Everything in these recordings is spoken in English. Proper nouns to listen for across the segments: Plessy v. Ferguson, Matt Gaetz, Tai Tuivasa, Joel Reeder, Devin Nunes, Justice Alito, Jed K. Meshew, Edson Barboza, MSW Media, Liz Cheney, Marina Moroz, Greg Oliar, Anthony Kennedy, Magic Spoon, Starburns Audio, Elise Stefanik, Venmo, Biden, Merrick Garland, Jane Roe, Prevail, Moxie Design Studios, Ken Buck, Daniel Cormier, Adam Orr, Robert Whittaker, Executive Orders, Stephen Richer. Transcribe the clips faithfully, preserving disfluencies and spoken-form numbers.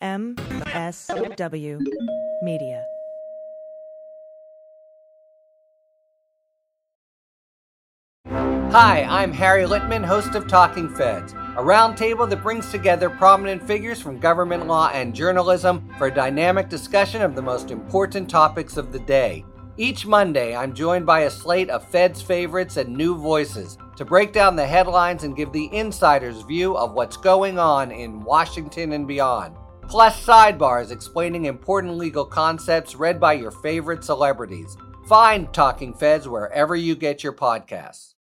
M S W Media. Hi, I'm Harry Litman, host of Talking Feds, a roundtable that brings together prominent figures from government law and journalism for a dynamic discussion of the most important topics of the day. Each Monday, I'm joined by a slate of Feds favorites and new voices to break down the headlines and give the insider's view of what's going on in Washington and beyond. Plus sidebars explaining important legal concepts read by your favorite celebrities. Find Talking Feds wherever you get your podcasts.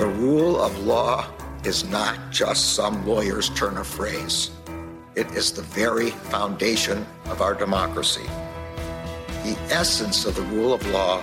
The rule of law is not just some lawyer's turn of phrase. It is the very foundation of our democracy. The essence of the rule of law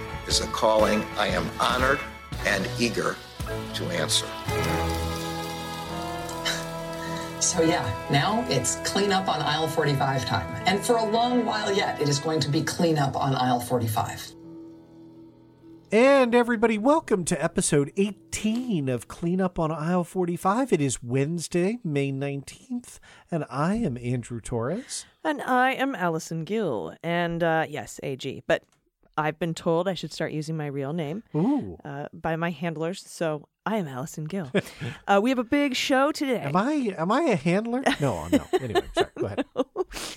is a calling I am honored and eager to answer. So yeah, now it's clean up on aisle forty-five time. And for a long while yet, it is going to be clean up on aisle forty-five. And everybody, welcome to episode eighteen of Clean Up on aisle forty-five. It is Wednesday, May nineteenth, and I am Andrew Torres. And I am Allison Gill. And uh, yes, A G, but I've been told I should start using my real name uh, by my handlers, so I am Allison Gill. uh, we have a big show today. Am I Am I a handler? No, I'm not. Anyway, sorry, go ahead. No.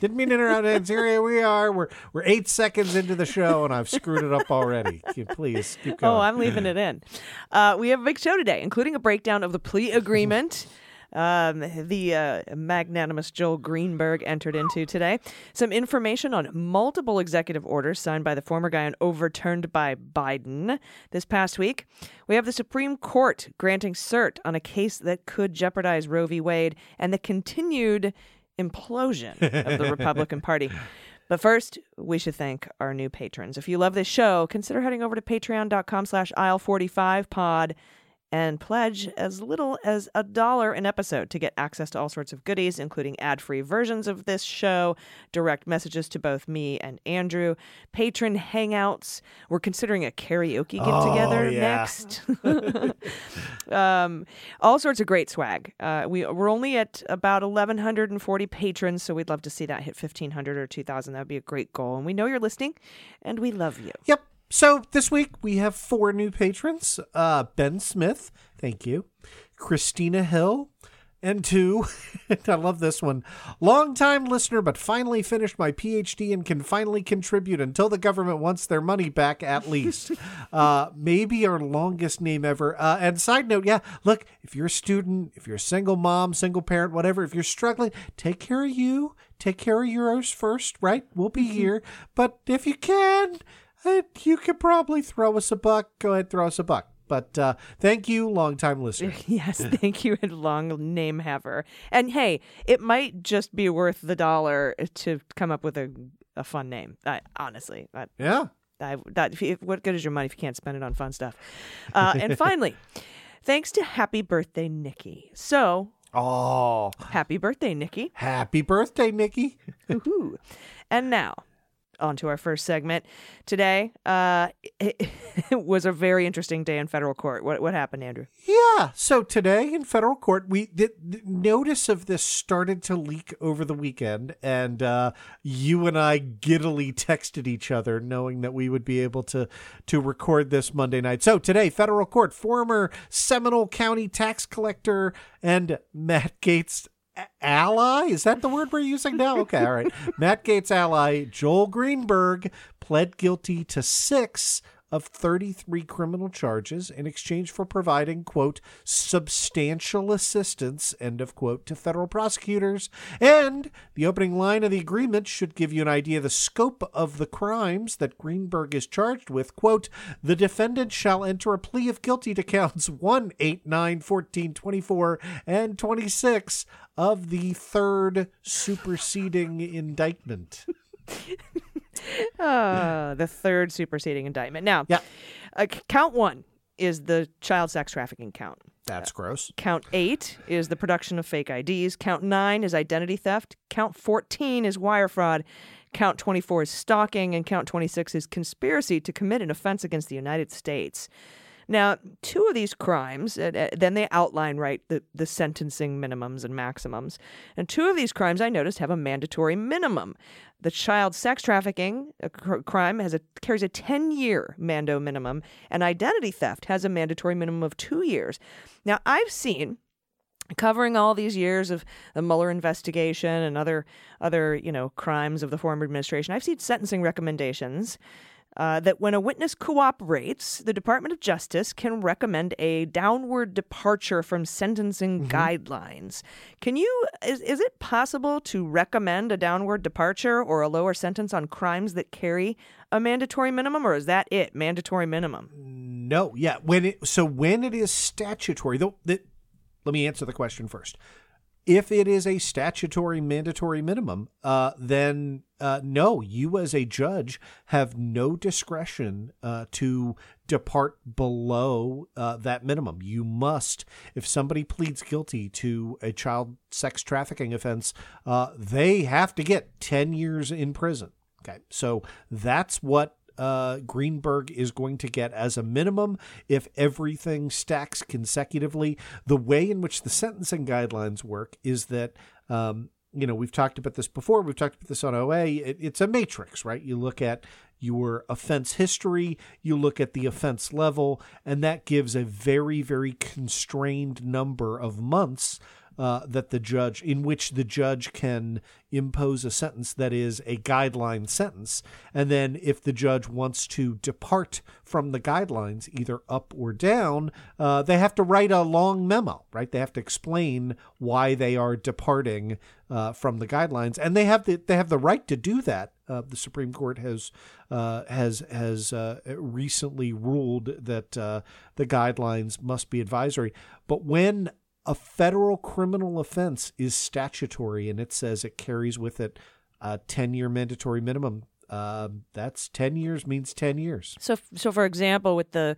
Didn't mean to interrupt. Here we are. We're we're eight seconds into the show, and I've screwed it up already. Please, keep going. Oh, I'm leaving it in. Uh, we have a big show today, including a breakdown of the plea agreement Um, the uh, magnanimous Joel Greenberg entered into today. Some information on multiple executive orders signed by the former guy and overturned by Biden this past week. We have the Supreme Court granting cert on a case that could jeopardize Roe v. Wade and the continued implosion of the Republican Party. But first, we should thank our new patrons. If you love this show, consider heading over to patreon.com slash aisle45pod. And pledge as little as a dollar an episode to get access to all sorts of goodies, including ad-free versions of this show, direct messages to both me and Andrew, patron hangouts. We're considering a karaoke get-together oh, yeah. next. um, all sorts of great swag. Uh, we, we're only at about eleven forty patrons, so we'd love to see that hit fifteen hundred or two thousand. That would be a great goal. And we know you're listening, and we love you. Yep. So this week we have four new patrons, uh, Ben Smith, thank you, Christina Hill, and two, I love this one, longtime listener but finally finished my P H D and can finally contribute until the government wants their money back at least. uh, maybe our longest name ever. Uh, and side note, yeah, look, if you're a student, if you're a single mom, single parent, whatever, if you're struggling, take care of you, take care of yours first, right? We'll be here, but if you can... you could probably throw us a buck. Go ahead, throw us a buck. But uh, thank you, longtime listener. Yes, thank you, and long name haver. And hey, it might just be worth the dollar to come up with a, a fun name. I, honestly, I, yeah. I, that, if, what good is your money if you can't spend it on fun stuff? Uh, and finally, thanks to Happy Birthday, Nikki. So. Oh. Happy birthday, Nikki. Happy birthday, Nikki. Woohoo. And now. On to our first segment today. Uh, it, it was a very interesting day in federal court. What what happened, Andrew? Yeah. So today in federal court, we the, the notice of this started to leak over the weekend, and uh, you and I giddily texted each other, knowing that we would be able to to record this Monday night. So today, federal court, former Seminole County tax collector and Matt Gaetz. Ally? Is that the word we're using now? Okay, all right. Matt Gaetz ally Joel Greenberg pled guilty to six of thirty-three criminal charges in exchange for providing, quote, substantial assistance, end of quote, to federal prosecutors. And the opening line of the agreement should give you an idea of the scope of the crimes that Greenberg is charged with, quote, the defendant shall enter a plea of guilty to counts one, eight, nine, fourteen, twenty-four, and twenty-six of the third superseding indictment. uh, the third superseding indictment. Now, yeah. uh, count one is the child sex trafficking count. That's uh, gross. Count eight is the production of fake I Ds. Count nine is identity theft. Count fourteen is wire fraud. Count twenty-four is stalking. And count twenty-six is conspiracy to commit an offense against the United States. Now, two of these crimes, uh, then they outline, right, the, the sentencing minimums and maximums. And two of these crimes, I noticed, have a mandatory minimum. The child sex trafficking a cr- crime has a carries a ten-year mando minimum, and identity theft has a mandatory minimum of two years. Now, I've seen, covering all these years of the Mueller investigation and other, other you know, crimes of the former administration, I've seen sentencing recommendations Uh, that when a witness cooperates, the Department of Justice can recommend a downward departure from sentencing mm-hmm. guidelines. Can you, is, is it possible to recommend a downward departure or a lower sentence on crimes that carry a mandatory minimum, or is that it, mandatory minimum? No, yeah. When it, so when it is statutory, though, that, let me answer the question first. If it is a statutory mandatory minimum, uh, then uh, no, you as a judge have no discretion uh, to depart below uh, that minimum. You must, if somebody pleads guilty to a child sex trafficking offense, uh, they have to get ten years in prison. Okay, so that's what Uh, Greenberg is going to get as a minimum if everything stacks consecutively. The way in which the sentencing guidelines work is that, um, you know, we've talked about this before. We've talked about this on O A. It, it's a matrix, right? You look at your offense history, you look at the offense level, and that gives a very, very constrained number of months Uh, that the judge, in which the judge can impose a sentence that is a guideline sentence. And then if the judge wants to depart from the guidelines, either up or down, uh, they have to write a long memo, right? They have to explain why they are departing uh, from the guidelines. And they have the, they have the right to do that. Uh, the Supreme Court has uh, has has uh, recently ruled that uh, the guidelines must be advisory. But when a federal criminal offense is statutory and it says it carries with it a ten-year mandatory minimum, Uh, that's ten years means ten years. So, so for example, with the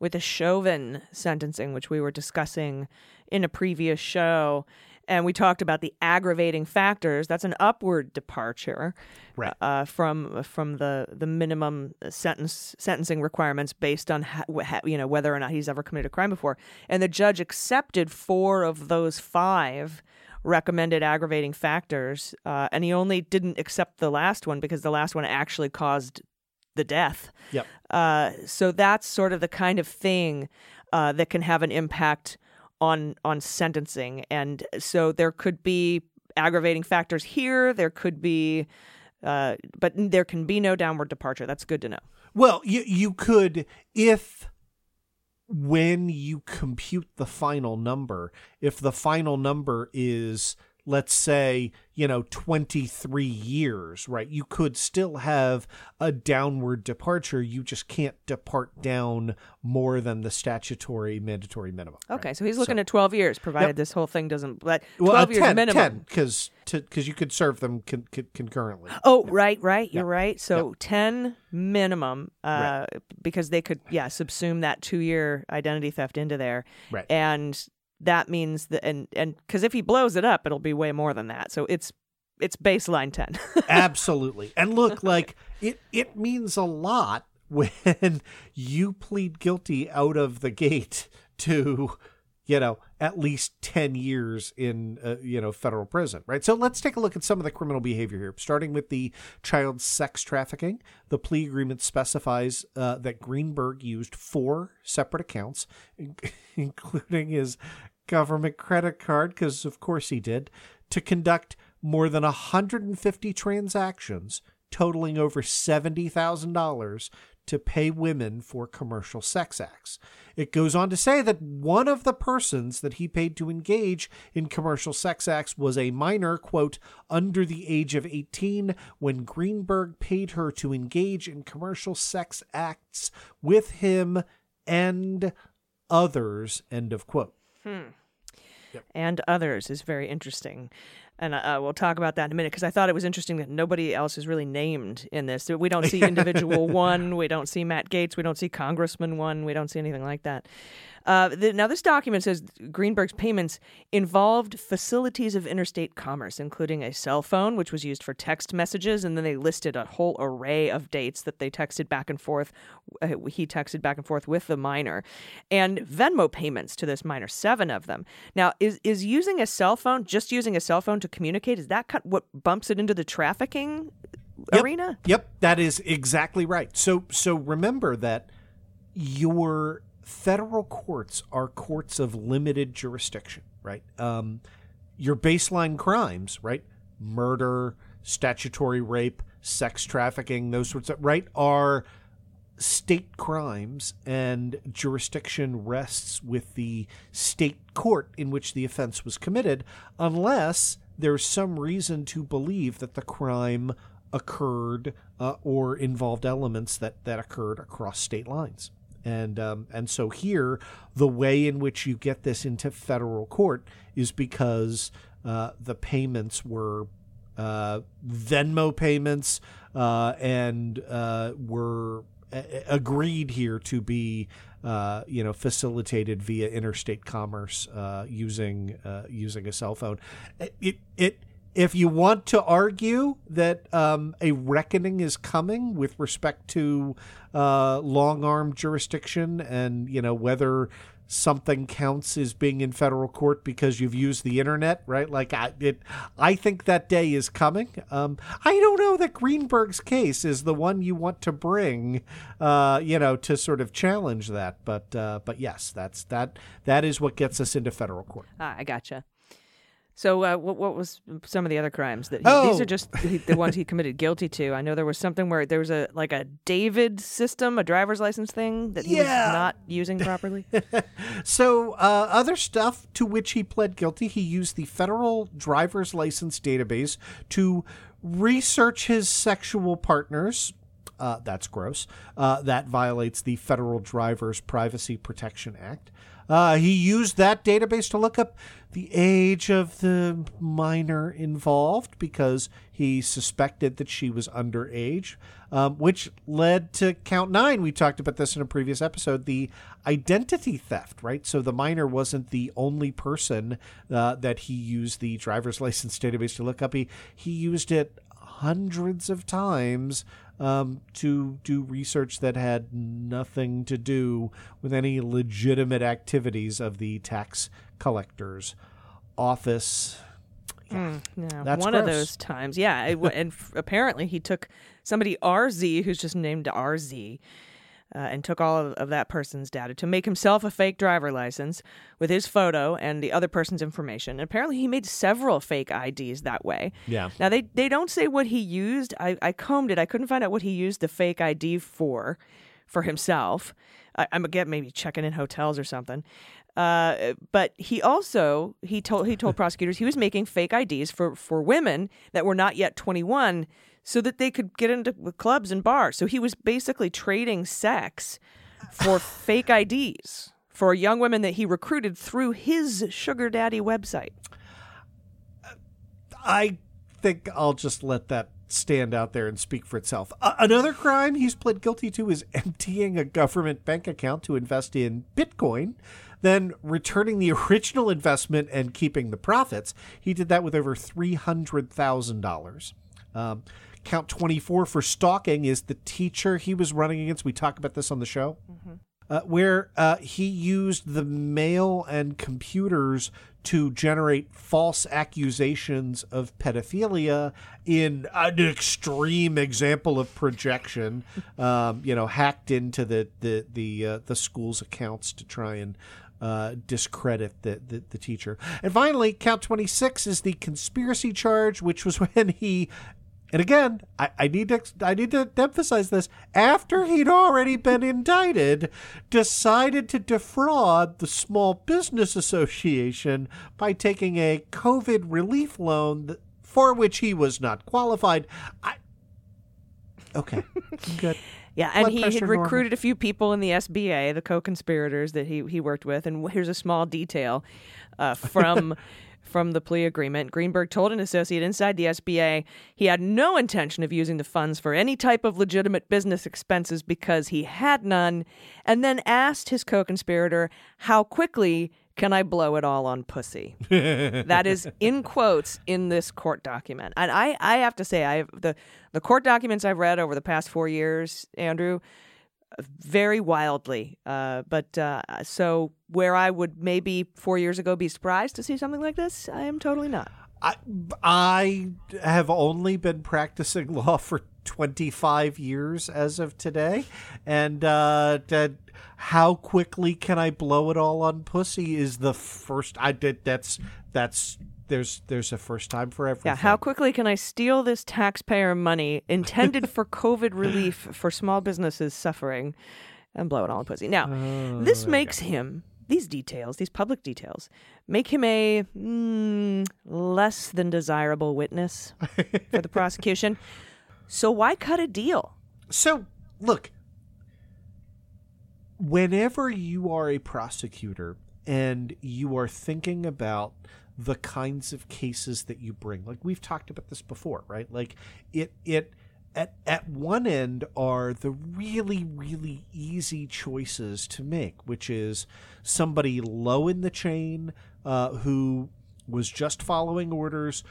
with the Chauvin sentencing, which we were discussing in a previous show, and we talked about the aggravating factors, that's an upward departure, right, uh, from from the, the minimum sentence sentencing requirements based on ha- ha- you know whether or not he's ever committed a crime before. And the judge accepted four of those five recommended aggravating factors, uh, and he only didn't accept the last one because the last one actually caused the death. Yep. Uh, so that's sort of the kind of thing uh, that can have an impact on on sentencing. And so there could be aggravating factors here. There could be, uh, but there can be no downward departure. That's good to know. Well, you you could, if when you compute the final number, if the final number is, let's say, you know, twenty-three years, right, you could still have a downward departure. You just can't depart down more than the statutory mandatory minimum. Okay, right? So he's looking so, at twelve years, provided yep. this whole thing doesn't, but twelve well, years ten, minimum. Because because you could serve them con- con- concurrently. Oh, yep. right, right, you're yep. right. So yep. ten minimum, uh, right. because they could, yeah, subsume that two-year identity theft into there. Right. And that means that, and and because if he blows it up, it'll be way more than that. So it's it's baseline ten. Absolutely. And look, like it it means a lot when you plead guilty out of the gate to, you know, at least ten years in, uh, you know, federal prison, right? So let's take a look at some of the criminal behavior here, starting with the child sex trafficking. The plea agreement specifies uh, that Greenberg used four separate accounts, in- including his government credit card, because of course he did, to conduct more than one hundred fifty transactions totaling over seventy thousand dollars to pay women for commercial sex acts. It goes on to say that one of the persons that he paid to engage in commercial sex acts was a minor, quote, under the age of eighteen, when Greenberg paid her to engage in commercial sex acts with him and others, end of quote. Hmm. Yep. And others is very interesting. And uh, we'll talk about that in a minute, because I thought it was interesting that nobody else is really named in this. We don't see individual one. We don't see Matt Gaetz. We don't see Congressman one. We don't see anything like that. Uh, the, now, this document says Greenberg's payments involved facilities of interstate commerce, including a cell phone, which was used for text messages. And then they listed a whole array of dates that they texted back and forth. Uh, he texted back and forth with the minor, and Venmo payments to this minor, seven of them. Now, is, is using a cell phone, just using a cell phone to communicate, is that what bumps it into the trafficking yep. arena? Yep, that is exactly right. So, so remember that your federal courts are courts of limited jurisdiction, right? Um, your baseline crimes, right? Murder, statutory rape, sex trafficking, those sorts of, right, are state crimes, and jurisdiction rests with the state court in which the offense was committed, unless there's some reason to believe that the crime occurred uh, or involved elements that, that occurred across state lines. And um, and so here, the way in which you get this into federal court is because uh, the payments were uh, Venmo payments uh, and uh, were a- agreed here to be uh, you know facilitated via interstate commerce uh, using uh, using a cell phone. It it. If you want to argue that um, a reckoning is coming with respect to uh, long-arm jurisdiction and, you know, whether something counts as being in federal court because you've used the internet, right? Like, I, it, I think that day is coming. Um, I don't know that Greenberg's case is the one you want to bring, uh, you know, to sort of challenge that. But, uh, but yes, that's that. That is what gets us into federal court. Ah, I gotcha. So uh, what what was some of the other crimes that he, oh. these are just the, the ones he committed guilty to? I know there was something where there was a like a David system, a driver's license thing that he yeah. was not using properly. So uh, other stuff to which he pled guilty, he used the federal driver's license database to research his sexual partners. Uh, that's gross. Uh, that violates the Federal Driver's Privacy Protection Act. Uh, he used that database to look up the age of the minor involved because he suspected that she was underage, um, which led to count nine. We talked about this in a previous episode, the identity theft, right? So the minor wasn't the only person uh, that he used the driver's license database to look up. He, he used it hundreds of times um, to do research that had nothing to do with any legitimate activities of the tax collector's office. Yeah. Mm, yeah. That's one gross. Of those times. Yeah. It, and f- apparently he took somebody R Z who's just named R Z uh, and took all of, of that person's data to make himself a fake driver license with his photo and the other person's information. And apparently he made several fake I Ds that way. Yeah. Now they, they don't say what he used. I, I combed it. I couldn't find out what he used the fake I D for, for himself. I, I'm again, maybe checking in hotels or something. Uh, but he also he told he told prosecutors he was making fake I Ds for, for women that were not yet twenty-one, so that they could get into clubs and bars. So he was basically trading sex for fake I Ds for young women that he recruited through his sugar daddy website. I think I'll just let that stand out there and speak for itself. Uh, another crime he's pled guilty to is emptying a government bank account to invest in Bitcoin, then returning the original investment and keeping the profits. He did that with over three hundred thousand dollars. Um, count twenty-four for stalking is the teacher he was running against. We talk about this on the show, mm-hmm. uh, where uh, he used the mail and computers to generate false accusations of pedophilia in an extreme example of projection. Um, you know, hacked into the the the, uh, the school's accounts to try and Uh, discredit the, the, the teacher. And finally, count twenty-six is the conspiracy charge, which was when he And again, I, I need to I need to emphasize this. After he'd already been indicted, decided to defraud the Small Business Association by taking a COVID relief loan for which he was not qualified. I, okay, good. Yeah, and Blood he had recruited normal. a few people in the S B A, the co-conspirators that he, he worked with. And here's a small detail uh, from. From the plea agreement, Greenberg told an associate inside the S B A he had no intention of using the funds for any type of legitimate business expenses because he had none, and then asked his co-conspirator, "How quickly can I blow it all on pussy?" That is in quotes in this court document. And I, I have to say, I've the, the court documents I've read over the past four years, Andrew, very wildly. Uh, but uh, so where I would maybe four years ago be surprised to see something like this, I am totally not. I, I have only been practicing law for twenty-five years as of today. And uh, that how quickly can I blow it all on pussy is the first I did. That's that's there's there's a first time for everything. Yeah. How quickly can I steal this taxpayer money intended for COVID relief for small businesses suffering and blow it all on pussy? Now, oh, this makes him, these details, these public details, make him a mm, less than desirable witness for the prosecution. So why cut a deal? So, look, whenever you are a prosecutor and you are thinking about the kinds of cases that you bring, like we've talked about this before, right? Like it, it at, at one end are the really, really easy choices to make, which is somebody low in the chain uh, who was just following orders,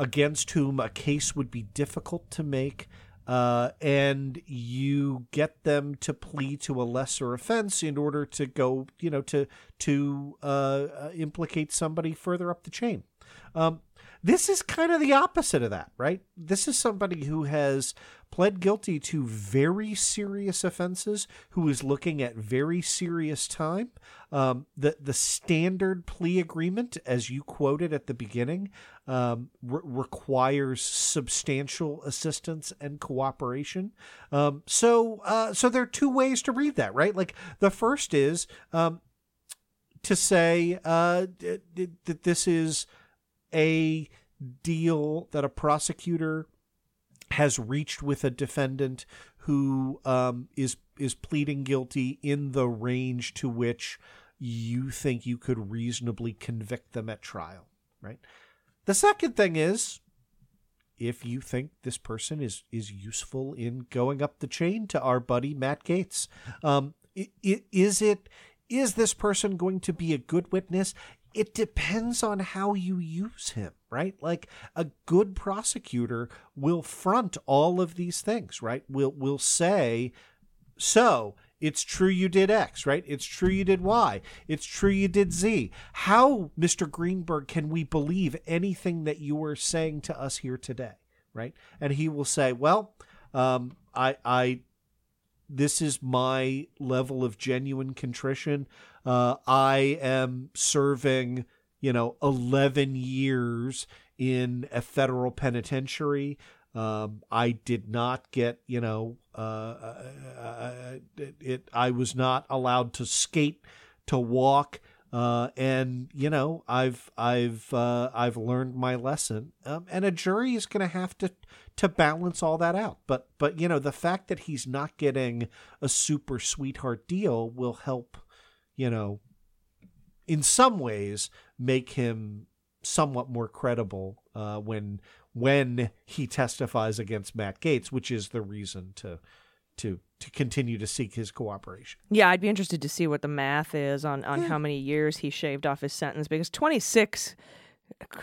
against whom a case would be difficult to make, uh, and you get them to plead to a lesser offense in order to go, you know, to to uh, implicate somebody further up the chain. Um, this is kind of the opposite of that, right? This is somebody who has pled guilty to very serious offenses, who is looking at very serious time. Um, the the standard plea agreement, as you quoted at the beginning, um, re- requires substantial assistance and cooperation. Um, so, uh, so there are two ways to read that, right? Like the first is um, to say uh, that th- th- this is a deal that a prosecutor has reached with a defendant who um, is is pleading guilty in the range to which you think you could reasonably convict them at trial, right? The second thing is, if you think this person is is useful in going up the chain to our buddy Matt Gaetz, um, is it is this person going to be a good witness? It depends on how you use him, right? Like a good prosecutor will front all of these things, right? Will will say, so it's true you did X, right? It's true you did Y. It's true you did Z. How, Mister Greenberg, can we believe anything that you were saying to us here today, right? And he will say, well, um, I, I, this is my level of genuine contrition. Uh, I am serving, you know, eleven years in a federal penitentiary. Um, I did not get, you know, uh, uh, it, it. I was not allowed to skate, to walk, uh, and you know, I've, I've, uh, I've learned my lesson. Um, and a jury is going to have to to balance all that out. But, but you know, the fact that he's not getting a super sweetheart deal will help, you know, in some ways make him somewhat more credible uh, when when he testifies against Matt Gaetz, which is the reason to to to continue to seek his cooperation. Yeah, I'd be interested to see what the math is on, on yeah. how many years he shaved off his sentence, because twenty-six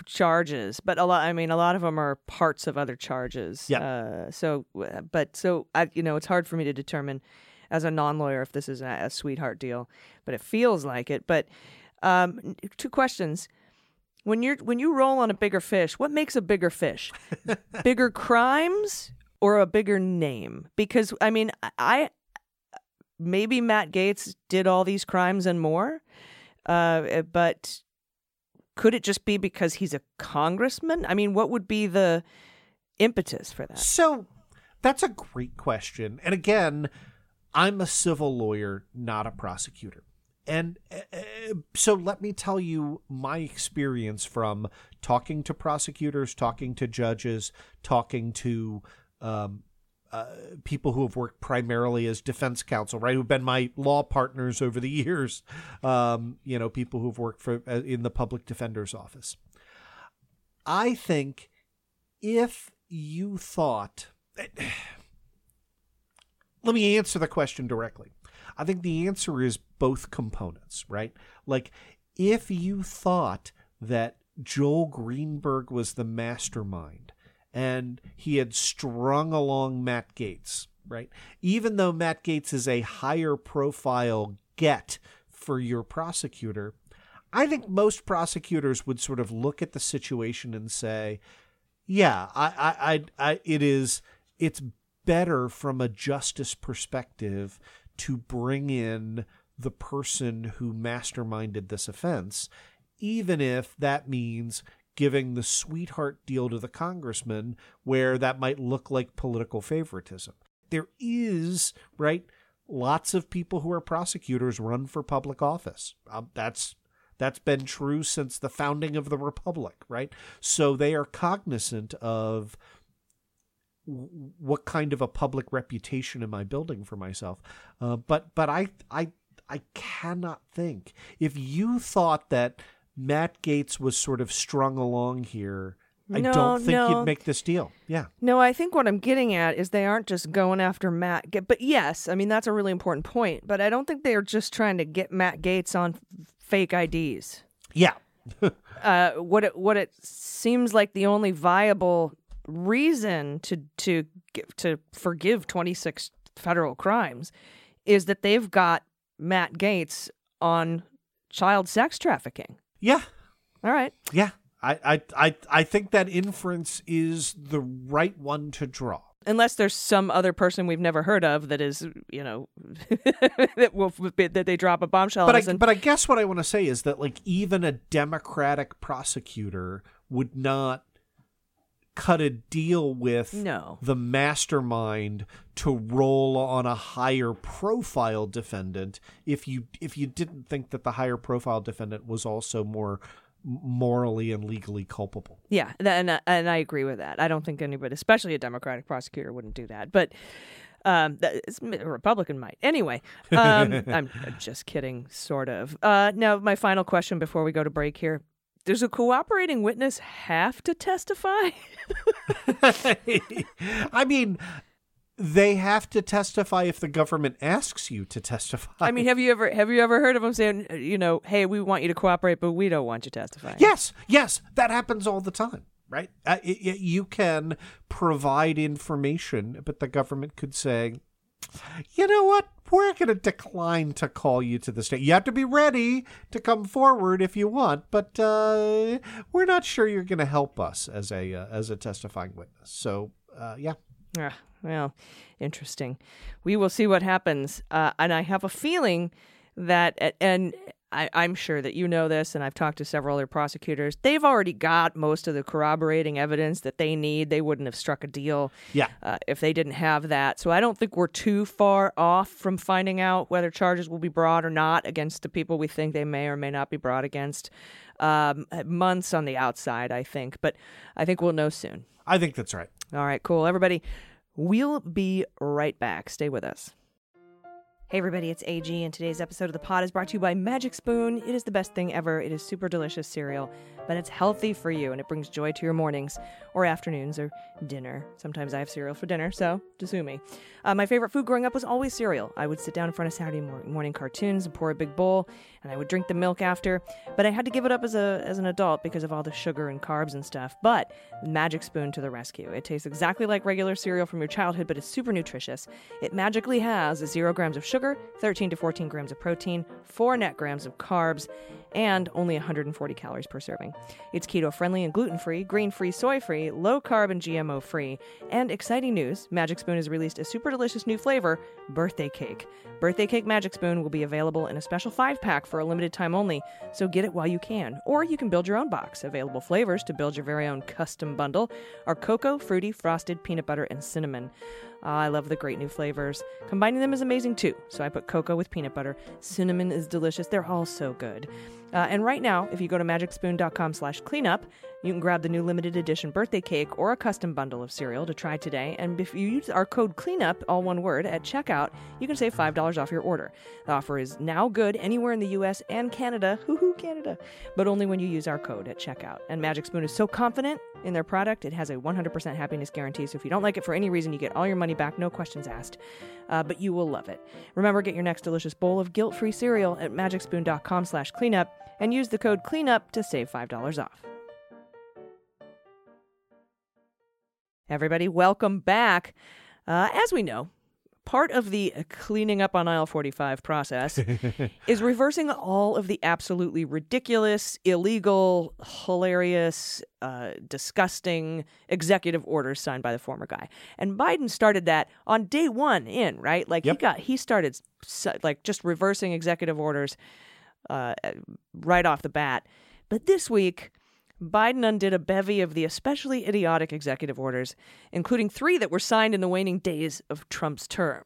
charges, but a lot, I mean, a lot of them are parts of other charges. Yeah. Uh, so, but so, I, you know, it's hard for me to determine as a non-lawyer if this is a, a sweetheart deal, but it feels like it. But um, two questions. When you're when you roll on a bigger fish, what makes a bigger fish? Bigger crimes or a bigger name? Because, I mean, I maybe Matt Gaetz did all these crimes and more, uh, but could it just be because he's a congressman? I mean, what would be the impetus for that? So that's a great question. And again, I'm a civil lawyer, not a prosecutor. And uh, so let me tell you my experience from talking to prosecutors, talking to judges, talking to um, uh, people who have worked primarily as defense counsel, right, who've been my law partners over the years, um, you know, people who've worked for uh, in the public defender's office. I think if you thought, let me answer the question directly. I think the answer is both components, right? Like, if you thought that Joel Greenberg was the mastermind and he had strung along Matt Gaetz, right? Even though Matt Gaetz is a higher profile get for your prosecutor, I think most prosecutors would sort of look at the situation and say, yeah, I, I, I, I it is, it's better from a justice perspective to bring in the person who masterminded this offense, even if that means giving the sweetheart deal to the congressman where that might look like political favoritism. There is, right, lots of people who are prosecutors run for public office. Um, that's that's been true since the founding of the republic, right? So they are cognizant of what kind of a public reputation am I building for myself? Uh, but but I I I cannot think. If you thought that Matt Gaetz was sort of strung along here, I no, don't think no. you'd make this deal. Yeah. No, I think what I'm getting at is they aren't just going after Matt. Ga- but yes, I mean, that's a really important point. But I don't think they are just trying to get Matt Gaetz on fake I Ds. Yeah. uh, what it, what it seems like the only viable reason to to to forgive twenty-six federal crimes is that they've got Matt Gaetz on child sex trafficking. Yeah. All right. Yeah. I, I I I think that inference is the right one to draw. Unless there's some other person we've never heard of that is, you know, that will that they drop a bombshell. But I, and... but I guess what I want to say is that, like, even a Democratic prosecutor would not cut a deal with no. the mastermind to roll on a higher profile defendant if you if you didn't think that the higher profile defendant was also more morally and legally culpable. Yeah, and uh, and I agree with that. I don't think anybody, especially a Democratic prosecutor, wouldn't do that. But um, a Republican might. Anyway, um, I'm just kidding, sort of. Uh, now, my final question before we go to break here. Does a cooperating witness have to testify? I mean, they have to testify if the government asks you to testify. I mean, have you ever have you ever heard of them saying, you know, hey, we want you to cooperate, but we don't want you testifying? Yes, yes, that happens all the time, right? Uh, it, it, you can provide information, but the government could say, you know what? We're going to decline to call you to the state. You have to be ready to come forward if you want, but uh, we're not sure you're going to help us as a uh, as a testifying witness. So, uh, yeah. Uh, well, interesting. We will see what happens. Uh, and I have a feeling that, and I, I'm sure that you know this, and I've talked to several other prosecutors, they've already got most of the corroborating evidence that they need. They wouldn't have struck a deal yeah. uh, if they didn't have that. So I don't think we're too far off from finding out whether charges will be brought or not against the people we think they may or may not be brought against. Um, months on the outside, I think. But I think we'll know soon. I think that's right. All right, cool. Everybody, we'll be right back. Stay with us. Hey everybody, it's A G, and today's episode of The Pod is brought to you by Magic Spoon. It is the best thing ever. It is super delicious cereal, but it's healthy for you, and it brings joy to your mornings or afternoons or dinner. Sometimes I have cereal for dinner, so just sue me. Uh, my favorite food growing up was always cereal. I would sit down in front of Saturday morning cartoons and pour a big bowl, and I would drink the milk after, but I had to give it up as a as an adult because of all the sugar and carbs and stuff, but Magic Spoon to the rescue. It tastes exactly like regular cereal from your childhood, but it's super nutritious. It magically has zero grams of sugar, sugar, thirteen to fourteen grams of protein, four net grams of carbs, and only one hundred forty calories per serving. It's keto-friendly and gluten-free, grain-free, soy-free, low-carb and G M O-free. And exciting news, Magic Spoon has released a super delicious new flavor, Birthday Cake. Birthday Cake Magic Spoon will be available in a special five-pack for a limited time only, so get it while you can. Or you can build your own box. Available flavors to build your very own custom bundle are cocoa, fruity, frosted, peanut butter, and cinnamon. Uh, I love the great new flavors. Combining them is amazing too, so I put cocoa with peanut butter. Cinnamon is delicious. They're all so good. Uh, and right now, if you go to magic spoon dot com slash cleanup, you can grab the new limited edition birthday cake or a custom bundle of cereal to try today. And if you use our code CLEANUP, all one word, at checkout, you can save five dollars off your order. The offer is now good anywhere in the U S and Canada, hoo-hoo Canada, but only when you use our code at checkout. And Magic Spoon is so confident in their product, it has a one hundred percent happiness guarantee, so if you don't like it for any reason, you get all your money back, no questions asked. Uh, but you will love it. Remember, get your next delicious bowl of guilt-free cereal at magic spoon dot com slash cleanup and use the code CLEANUP to save five dollars off. Everybody, welcome back. Uh, as we know, part of the cleaning up on aisle forty-five process is reversing all of the absolutely ridiculous, illegal, hilarious, uh, disgusting executive orders signed by the former guy. And Biden started that on day one in, right? Like yep. he got, he started like just reversing executive orders uh, right off the bat. But this week, Biden undid a bevy of the especially idiotic executive orders, including three that were signed in the waning days of Trump's term.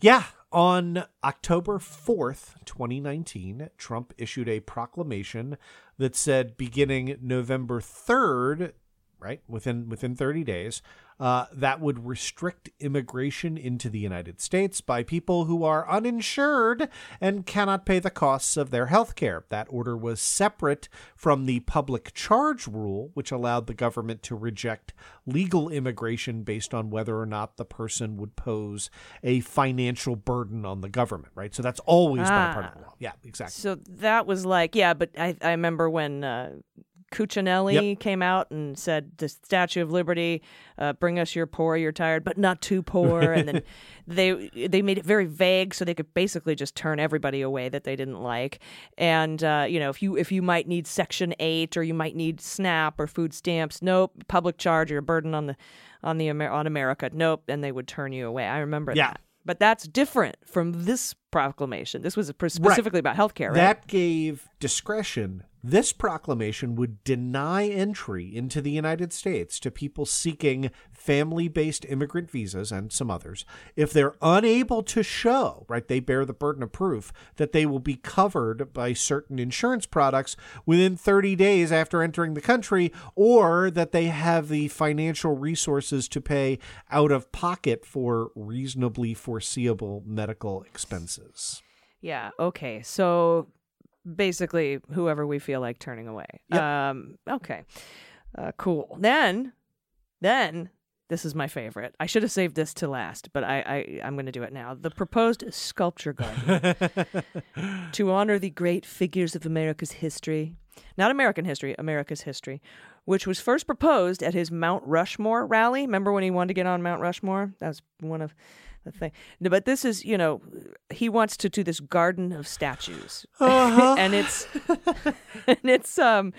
Yeah. On October fourth, twenty nineteen, Trump issued a proclamation that said beginning November third, right, within within thirty days, uh, that would restrict immigration into the United States by people who are uninsured and cannot pay the costs of their health care. That order was separate from the public charge rule, which allowed the government to reject legal immigration based on whether or not the person would pose a financial burden on the government, right? So that's always ah, been a part of the law. Yeah, exactly. So that was like, yeah, but I, I remember when... Uh, Cuccinelli yep. came out and said, the Statue of Liberty, uh, bring us your poor, you're tired, but not too poor. And then they they made it very vague so they could basically just turn everybody away that they didn't like. And, uh, you know, if you if you might need Section eight or you might need SNAP or food stamps, nope, public charge or a burden on the on the Amer- on America, nope, and they would turn you away. I remember yeah. that. But that's different from this proclamation. This was specifically right. about health care, right? That gave discretion. This proclamation would deny entry into the United States to people seeking family-based immigrant visas and some others if they're unable to show, right, they bear the burden of proof that they will be covered by certain insurance products within thirty days after entering the country, or that they have the financial resources to pay out of pocket for reasonably foreseeable medical expenses. Yeah, okay. So... basically, whoever we feel like turning away. Yep. Um, okay. Uh, cool. Then, then, this is my favorite. I should have saved this to last, but I, I, I'm going to do it now. The proposed sculpture garden to honor the great figures of America's history. Not American history, America's history, which was first proposed at his Mount Rushmore rally. Remember when he wanted to get on Mount Rushmore? That was one of... thing. No, but this is, you know, he wants to do this garden of statues. Uh-huh. and it's and it's um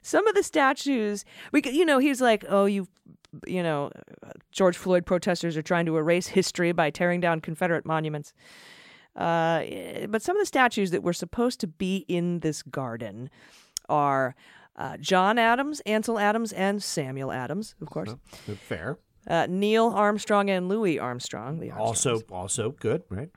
some of the statues we you know he's like, oh, you you know George Floyd protesters are trying to erase history by tearing down Confederate monuments. Uh but some of the statues that were supposed to be in this garden are uh, John Adams, Ansel Adams, and Samuel Adams, of course. Uh, fair. Uh, Neil Armstrong and Louis Armstrong. The also, also good, right?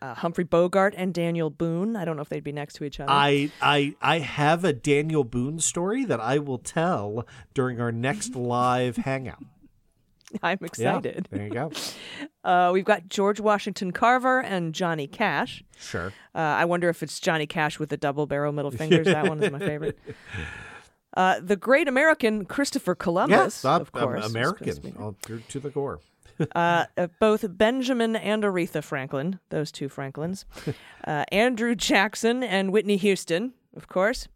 uh, Humphrey Bogart and Daniel Boone. I don't know if they'd be next to each other. I, I, I have a Daniel Boone story that I will tell during our next live hangout. I'm excited. Yeah, there you go. uh, we've got George Washington Carver and Johnny Cash. Sure. Uh, I wonder if it's Johnny Cash with the double barrel middle fingers. That one is my favorite. Uh, the great American Christopher Columbus, yes, uh, of course. Um, American, all through to the core. uh, uh, both Benjamin and Aretha Franklin, those two Franklins. Uh, Andrew Jackson and Whitney Houston, of course.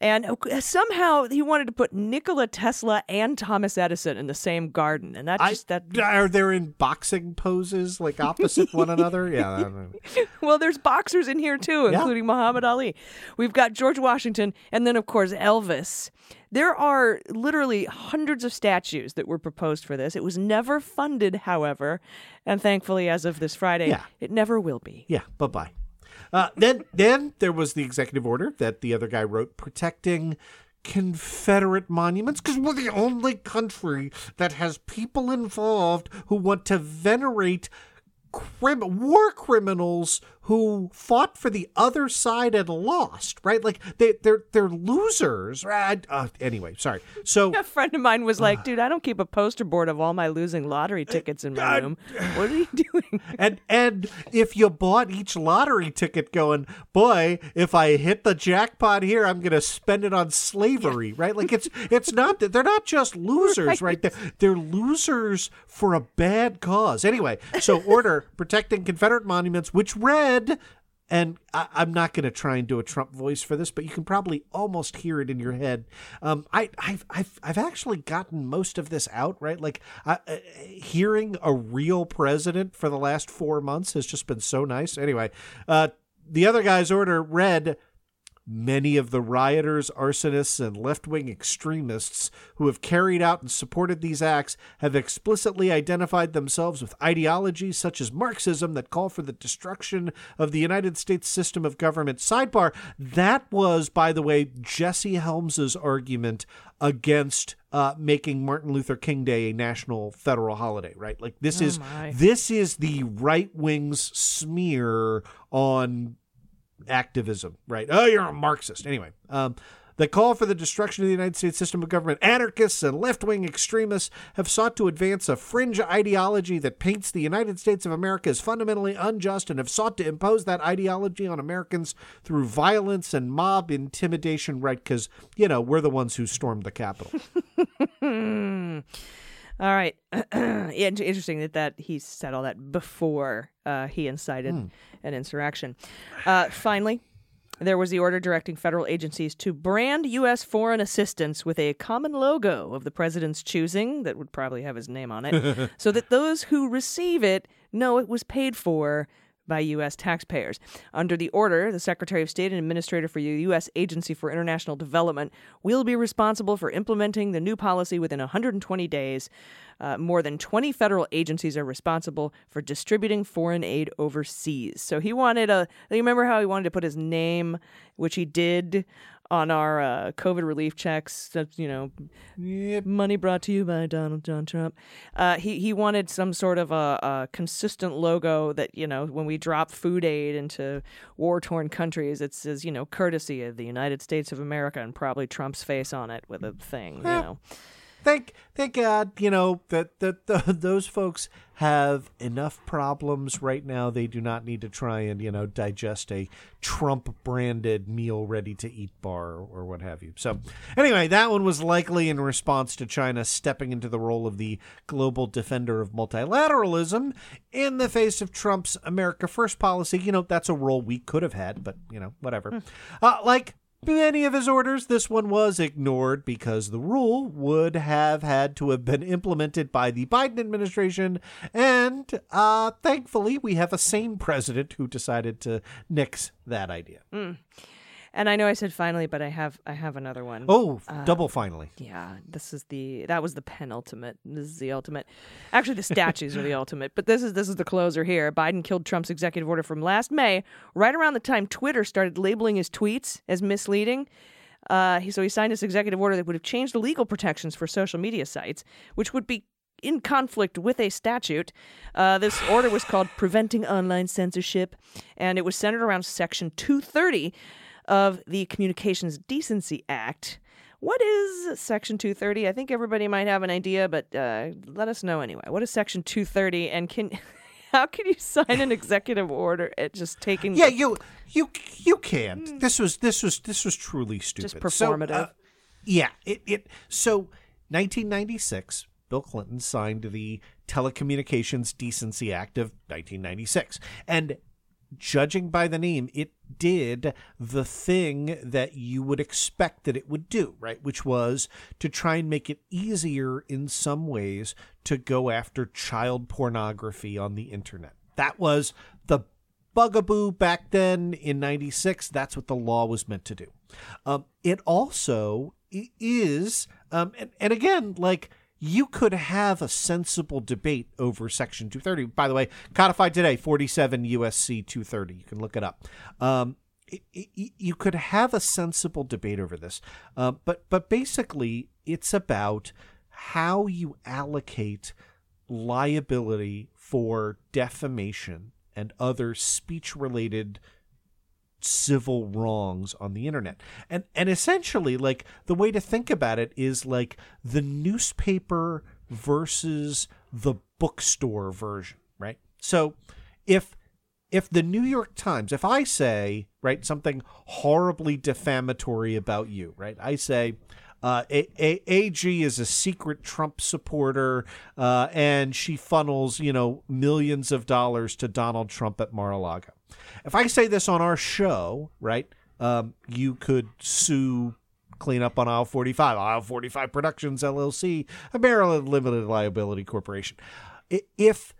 And somehow he wanted to put Nikola Tesla and Thomas Edison in the same garden. And that just I, that are they in boxing poses, like opposite one another? Yeah. Well, there's boxers in here, too, including yeah. Muhammad Ali. We've got George Washington and then, of course, Elvis. There are literally hundreds of statues that were proposed for this. It was never funded, however. And thankfully, as of this Friday, yeah. it never will be. Yeah. Bye-bye. Uh, then then there was the executive order that the other guy wrote protecting Confederate monuments, because we're the only country that has people involved who want to venerate crim- war criminals who fought for the other side and lost, right? Like, they, they're they're losers. Right? Uh, anyway, sorry. So a friend of mine was like, dude, I don't keep a poster board of all my losing lottery tickets in my room. What are you doing? And, and if you bought each lottery ticket going, boy, if I hit the jackpot here, I'm going to spend it on slavery, yeah. right? Like, it's it's not that they're not just losers, right? right? They're, they're losers for a bad cause. Anyway, so order protecting Confederate monuments, which read, and I, I'm not going to try and do a Trump voice for this, but you can probably almost hear it in your head. Um, I, I've, I've, I've actually gotten most of this out, right? Like I, uh, hearing a real president for the last four months has just been so nice. Anyway, uh, the other guy's order read, many of the rioters, arsonists, and left-wing extremists who have carried out and supported these acts have explicitly identified themselves with ideologies such as Marxism that call for the destruction of the United States system of government. Sidebar, that was, by the way, Jesse Helms's argument against uh, making Martin Luther King Day a national federal holiday, right? Like this oh is my. this is the right wing's smear on activism, right? Oh, you're a Marxist. Anyway, um, the call for the destruction of the United States system of government. Anarchists and left-wing extremists have sought to advance a fringe ideology that paints the United States of America as fundamentally unjust and have sought to impose that ideology on Americans through violence and mob intimidation, right? Because, you know, we're the ones who stormed the Capitol. All right. Interesting that, that he said all that before uh, he incited mm. an insurrection. Uh, finally, there was the order directing federal agencies to brand U S foreign assistance with a common logo of the president's choosing that would probably have his name on it so that those who receive it know it was paid for by U S taxpayers. Under the order, the Secretary of State and Administrator for the U S Agency for International Development will be responsible for implementing the new policy within one hundred twenty days. Uh, more than twenty federal agencies are responsible for distributing foreign aid overseas. So he wanted a... You remember how he wanted to put his name, which he did, on our uh, COVID relief checks, that's, you know, yep. money brought to you by Donald John Trump. Uh, he, he wanted some sort of a, a consistent logo that, you know, when we drop food aid into war-torn countries, it says, you know, courtesy of the United States of America and probably Trump's face on it with a thing, well, you know. Thank, thank God, you know, that, that, that those folks have enough problems right now. They do not need to try and, you know, digest a Trump-branded meal ready-to-eat bar or what have you. So anyway, that one was likely in response to China stepping into the role of the global defender of multilateralism in the face of Trump's America First policy. You know, that's a role we could have had, but, you know, whatever. Mm. Uh, like... Many of his orders, this one was ignored because the rule would have had to have been implemented by the Biden administration. And uh, thankfully, we have a sane president who decided to nix that idea. Mm. And I know I said finally, but I have I have another one. Oh, uh, double finally. Yeah, this is the that was the penultimate. This is the ultimate. Actually, the statues are the ultimate, but this is this is the closer here. Biden killed Trump's executive order from last May, right around the time Twitter started labeling his tweets as misleading. Uh, he, so he signed this executive order that would have changed the legal protections for social media sites, which would be in conflict with a statute. Uh, this order was called Preventing Online Censorship, and it was centered around Section two thirty of the Communications Decency Act. What is Section two thirty? I think everybody might have an idea, but uh, let us know anyway. What is Section two thirty, and can how can you sign an executive order at just taking? Yeah, the... you you you can't. This was this was this was truly stupid. Just performative. So, uh, yeah. It it so nineteen ninety-six. Bill Clinton signed the Telecommunications Decency Act of nineteen ninety-six, and judging by the name, it did the thing that you would expect that it would do, right? Which was to try and make it easier in some ways to go after child pornography on the internet. That was the bugaboo back then in ninety-six. That's what the law was meant to do. Um, it also is, um, and, and again, like, you could have a sensible debate over Section two thirty. By the way, codified today, forty-seven U S C two thirty. You can look it up. Um, it, it, you could have a sensible debate over this. Uh, but, but basically, it's about how you allocate liability for defamation and other speech-related civil wrongs on the internet. And and essentially, like, the way to think about it is like the newspaper versus the bookstore version, right? So if if the New York Times, if I say, right, something horribly defamatory about you, right? I say, Uh, a- a- AG is a secret Trump supporter, uh, and she funnels, you know, millions of dollars to Donald Trump at Mar-a-Lago. If I say this on our show, right, um, you could sue Clean Up on Aisle forty-five, Aisle forty-five Productions, L L C, a Maryland Limited Liability Corporation. If,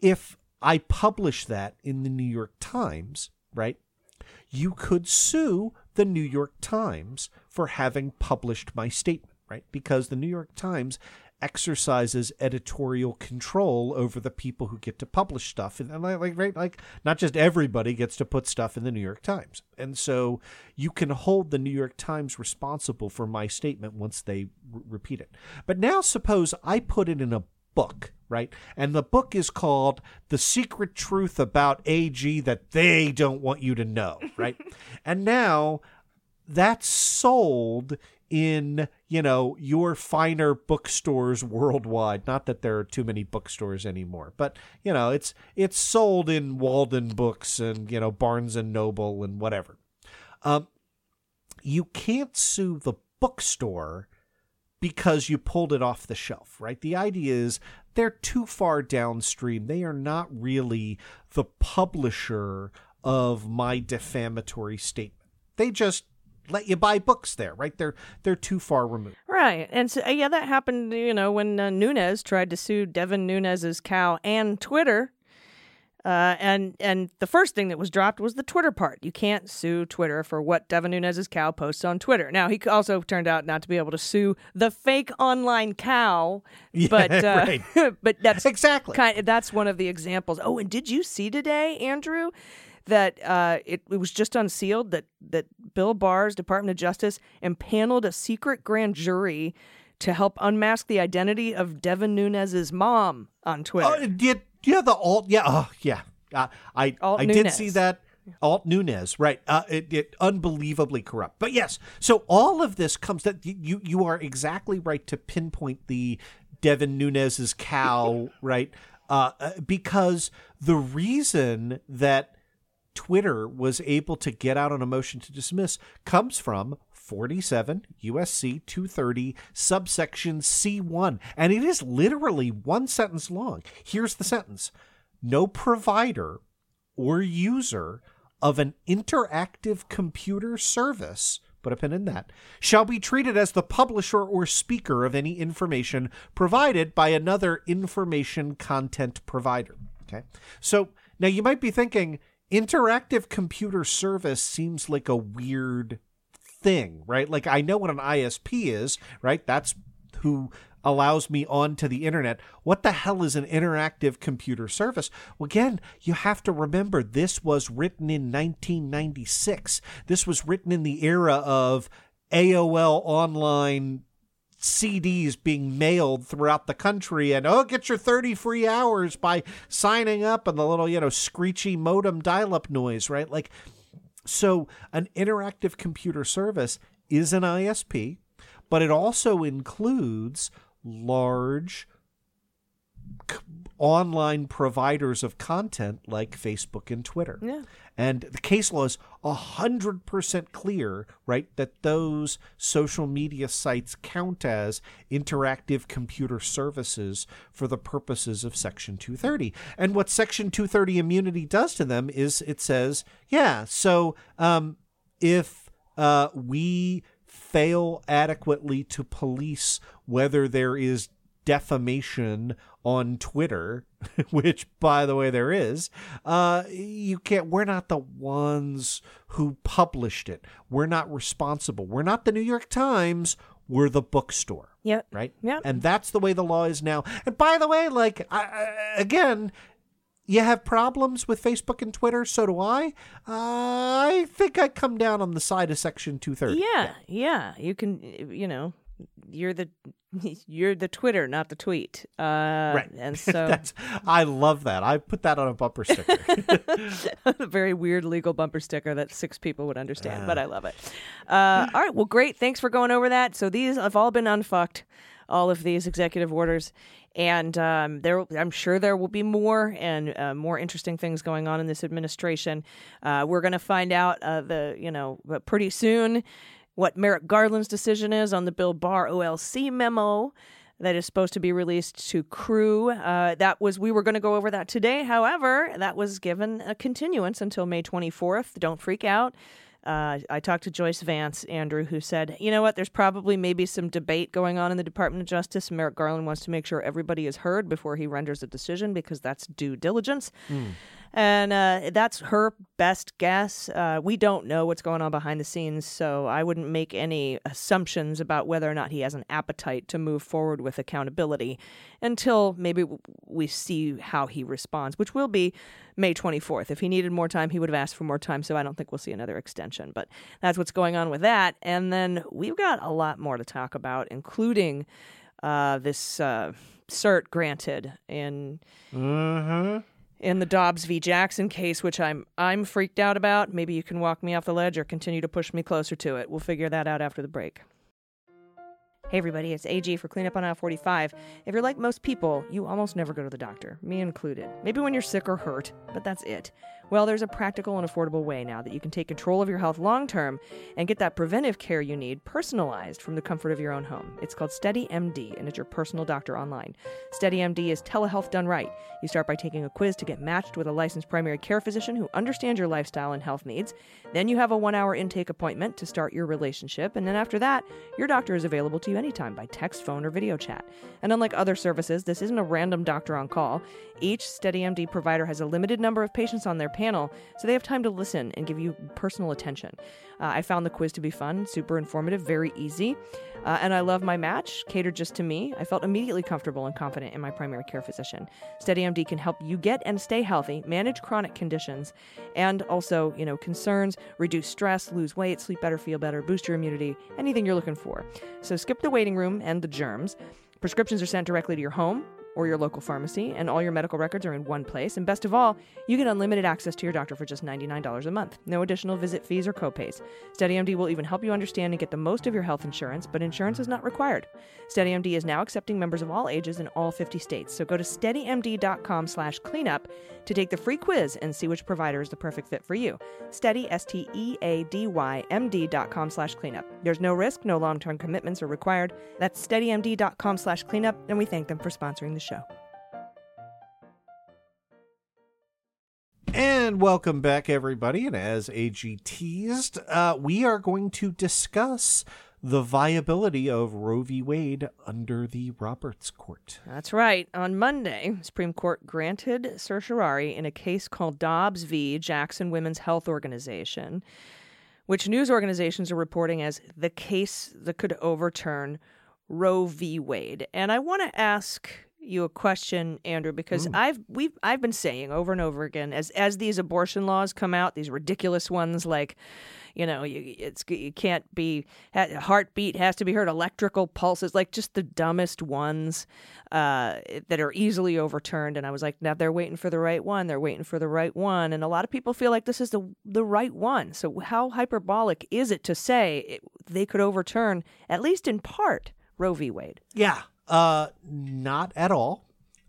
if I publish that in the New York Times, right, you could sue the New York Times for having published my statement, right? Because the New York Times exercises editorial control over the people who get to publish stuff. And like, right, like not just everybody gets to put stuff in the New York Times. And so you can hold the New York Times responsible for my statement once they r- repeat it. But now suppose I put it in a book, right? And the book is called The Secret Truth About A G That They Don't Want You to Know, right? And now that's sold in, you know, your finer bookstores worldwide. Not that there are too many bookstores anymore, but, you know, it's it's sold in Walden Books and, you know, Barnes and Noble and whatever. Um, you can't sue the bookstore because you pulled it off the shelf, right? The idea is they're too far downstream. They are not really the publisher of my defamatory statement. They just let you buy books there, right? They're they're too far removed. Right. And so, yeah, that happened, you know, when uh, Nunes tried to sue Devin Nunes's cow and Twitter. Uh, and and the first thing that was dropped was the Twitter part. You can't sue Twitter for what Devin Nunes's cow posts on Twitter. Now, he also turned out not to be able to sue the fake online cow, yeah, but uh, right. but that's exactly kind of, that's one of the examples. Oh, and did you see today, Andrew, that uh, it, it was just unsealed that that Bill Barr's Department of Justice impaneled a secret grand jury to help unmask the identity of Devin Nunes's mom on Twitter? Oh, it did. Yeah, the alt, yeah, oh, yeah. Uh, I alt I Nunes. did see that. Alt Nunes, right? Uh, it, it unbelievably corrupt. But yes, so all of this comes that you you are exactly right to pinpoint the Devin Nunes's cow, right? Uh, because the reason that Twitter was able to get out on a motion to dismiss comes from forty-seven U S C two thirty subsection C one. And it is literally one sentence long. Here's the sentence. No provider or user of an interactive computer service, put a pin in that, shall be treated as the publisher or speaker of any information provided by another information content provider. Okay. So now you might be thinking interactive computer service seems like a weird thing, right? Like, I know what an I S P is, right? That's who allows me onto the internet. What the hell is an interactive computer service? Well, again, you have to remember this was written in nineteen ninety-six. This was written in the era of A O L online C Ds being mailed throughout the country and, oh, get your thirty free hours by signing up, and the little, you know, screechy modem dial-up noise, right? Like, so an interactive computer service is an I S P, but it also includes large online providers of content like Facebook and Twitter. Yeah. And the case law is one hundred percent clear, right, that those social media sites count as interactive computer services for the purposes of Section two thirty. And what Section two thirty immunity does to them is it says, yeah, so um, if uh, we fail adequately to police whether there is defamation on Twitter, which, by the way, there is, uh, you can't, we're not the ones who published it. We're not responsible. We're not the New York Times. We're the bookstore. Yep. Right? Yep. And that's the way the law is now. And by the way, like, I, I, again, you have problems with Facebook and Twitter, so do I. Uh, I think I come down on the side of Section two thirty. Yeah, yeah. You can, you know, you're the... You're the Twitter, not the tweet. Uh, right. And so That's, I love that. I put that on a bumper sticker. A very weird legal bumper sticker that six people would understand, uh. but I love it. Uh, all right. Well, great. Thanks for going over that. So these have all been unfucked, all of these executive orders. And um, there, I'm sure there will be more and uh, more interesting things going on in this administration. Uh, we're going to find out uh, the, you know, pretty soon what Merrick Garland's decision is on the Bill Barr O L C memo that is supposed to be released to crew. Uh, that was, we were going to go over that today. However, that was given a continuance until May twenty-fourth. Don't freak out. Uh, I talked to Joyce Vance, Andrew, who said, you know what, there's probably maybe some debate going on in the Department of Justice. Merrick Garland wants to make sure everybody is heard before he renders a decision because that's due diligence. Mm. And uh, that's her best guess. Uh, we don't know what's going on behind the scenes, so I wouldn't make any assumptions about whether or not he has an appetite to move forward with accountability until maybe we see how he responds, which will be May twenty-fourth. If he needed more time, he would have asked for more time, so I don't think we'll see another extension. But that's what's going on with that. And then we've got a lot more to talk about, including uh, this uh, cert granted in uh-huh. in the Dobbs v. Jackson case, which I'm I'm freaked out about. Maybe you can walk me off the ledge or continue to push me closer to it. We'll figure that out after the break. Hey everybody, it's A G for Cleanup on aisle forty-five. If you're like most people, you almost never go to the doctor, me included. Maybe when you're sick or hurt, but that's it. Well, there's a practical and affordable way now that you can take control of your health long-term and get that preventive care you need personalized from the comfort of your own home. It's called SteadyMD, and it's your personal doctor online. SteadyMD is telehealth done right. You start by taking a quiz to get matched with a licensed primary care physician who understands your lifestyle and health needs. Then you have a one-hour intake appointment to start your relationship, and then after that, your doctor is available to you anytime by text, phone, or video chat. And unlike other services, this isn't a random doctor on call. Each SteadyMD provider has a limited number of patients on their panel, so they have time to listen and give you personal attention. Uh, I found the quiz to be fun, super informative, very easy, uh, and I love my match, catered just to me. I felt immediately comfortable and confident in my primary care physician. SteadyMD can help you get and stay healthy, manage chronic conditions, and also, you know, concerns, reduce stress, lose weight, sleep better, feel better, boost your immunity, anything you're looking for. So skip the waiting room and the germs. Prescriptions are sent directly to your home or your local pharmacy, and all your medical records are in one place. And best of all, you get unlimited access to your doctor for just ninety-nine dollars a month. No additional visit fees or copays. SteadyMD will even help you understand and get the most of your health insurance, but insurance is not required. SteadyMD is now accepting members of all ages in all fifty states. So go to steadymd.com slash cleanup to take the free quiz and see which provider is the perfect fit for you. Steady, S T E A D Y, M D dot com slash cleanup. There's no risk, no long-term commitments are required. That's steadymd.com slash cleanup, and we thank them for sponsoring the show. And welcome back, everybody. And as A G teased, uh, we are going to discuss the viability of Roe v. Wade under the Roberts Court. That's right. On Monday, the Supreme Court granted certiorari in a case called Dobbs v. Jackson Women's Health Organization, which news organizations are reporting as the case that could overturn Roe v. Wade. And I want to ask you a question, Andrew, because Ooh. I've we've I've been saying over and over again, as as these abortion laws come out, these ridiculous ones like, you know, you, it's you can't be heartbeat has to be heard, electrical pulses, like just the dumbest ones uh, that are easily overturned. And I was like, now they're waiting for the right one. They're waiting for the right one. And a lot of people feel like this is the the right one. So how hyperbolic is it to say it, they could overturn, at least in part, Roe v. Wade? Yeah. Uh, not at all.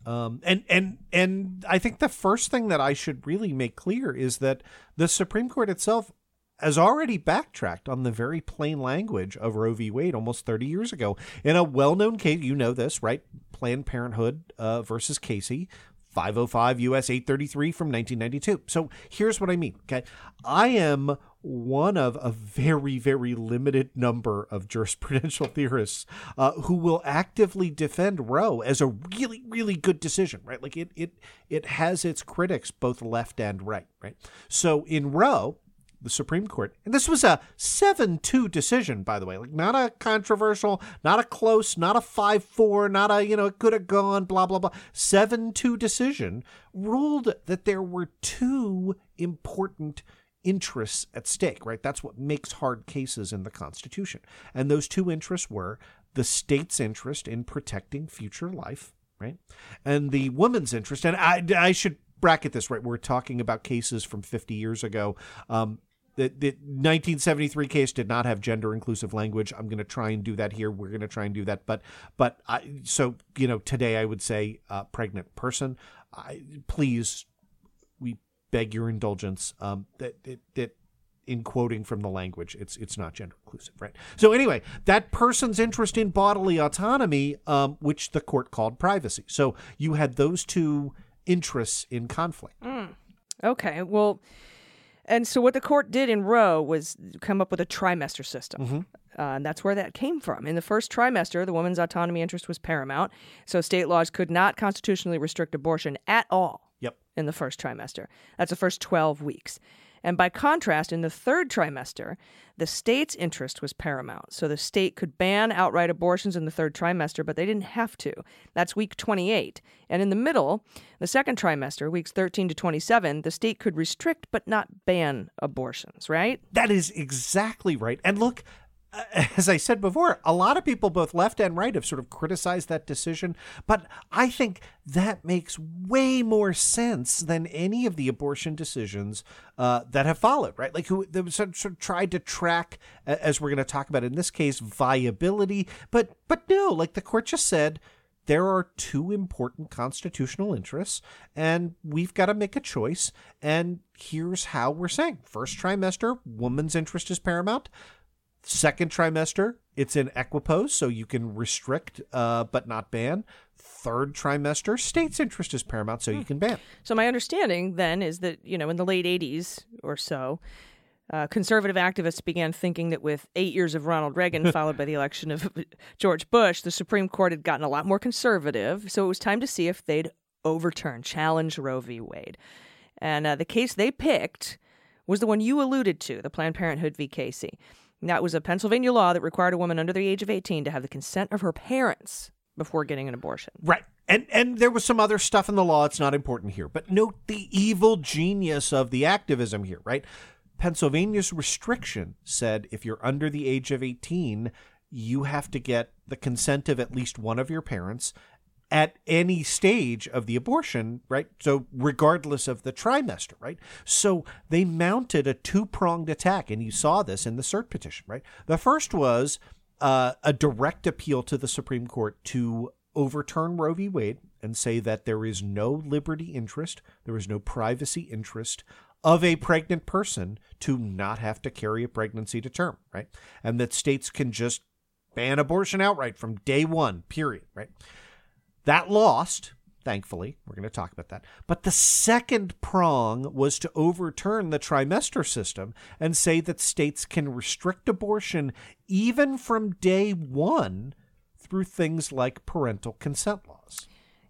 Um, and, and, and I think the first thing that I should really make clear is that the Supreme Court itself has already backtracked on the very plain language of Roe v. Wade almost thirty years ago in a well-known case. You know this, right? Planned Parenthood uh, versus Casey, five oh five U S eight thirty-three from nineteen ninety-two. So here's what I mean. Okay, I am one of a very, very limited number of jurisprudential theorists uh, who will actively defend Roe as a really, really good decision, right? Like it, it, it has its critics both left and right, right? So in Roe, the Supreme Court, and this was a seven two decision, by the way, like not a controversial, not a close, not a five four, not a, you know, it could have gone, blah, blah, blah. seven two decision ruled that there were two important interests at stake, right? That's what makes hard cases in the Constitution. And those two interests were the state's interest in protecting future life, right? And the woman's interest. And I, I should bracket this, right? We're talking about cases from fifty years ago. Um, The, the nineteen seventy-three case did not have gender inclusive language. I'm going to try and do that here. We're going to try and do that. But but I, so, you know, today I would say uh, pregnant person. I, please, we beg your indulgence um, that, that, that in quoting from the language, it's it's not gender inclusive, right? So anyway, that person's interest in bodily autonomy, um, which the court called privacy. So you had those two interests in conflict. Mm. Okay, well... And so what the court did in Roe was come up with a trimester system. Mm-hmm. Uh, and that's where that came from. In the first trimester, the woman's autonomy interest was paramount. So state laws could not constitutionally restrict abortion at all. Yep. In the first trimester. That's the first twelve weeks. And by contrast, in the third trimester, the state's interest was paramount. So the state could ban outright abortions in the third trimester, but they didn't have to. That's week twenty-eight. And in the middle, the second trimester, weeks thirteen to twenty-seven, the state could restrict but not ban abortions, right? That is exactly right. And look, as I said before, a lot of people, both left and right, have sort of criticized that decision. But I think that makes way more sense than any of the abortion decisions uh, that have followed, right? Like who they sort of, sort of tried to track, as we're going to talk about in this case, viability. But but no, like the court just said, there are two important constitutional interests, and we've got to make a choice. And here's how we're saying. First trimester, woman's interest is paramount. Second trimester, it's in equipoise, so you can restrict uh, but not ban. Third trimester, state's interest is paramount, so hmm. you can ban. So my understanding then is that, you know, in the late eighties or so, uh, conservative activists began thinking that with eight years of Ronald Reagan followed by the election of George Bush, the Supreme Court had gotten a lot more conservative, so it was time to see if they'd overturn, challenge Roe v. Wade. And uh, the case they picked was the one you alluded to, the Planned Parenthood v. Casey. That was a Pennsylvania law that required a woman under the age of eighteen to have the consent of her parents before getting an abortion. Right. And and there was some other stuff in the law. It's not important here. But note the evil genius of the activism here, right? Pennsylvania's restriction said if you're under the age of eighteen, you have to get the consent of at least one of your parents at any stage of the abortion, right? So regardless of the trimester, right? So they mounted a two-pronged attack, and you saw this in the cert petition, right? The first was uh, a direct appeal to the Supreme Court to overturn Roe v. Wade and say that there is no liberty interest, there is no privacy interest of a pregnant person to not have to carry a pregnancy to term, right? And that states can just ban abortion outright from day one, period, right? That lost, thankfully. We're going to talk about that. But the second prong was to overturn the trimester system and say that states can restrict abortion even from day one through things like parental consent laws.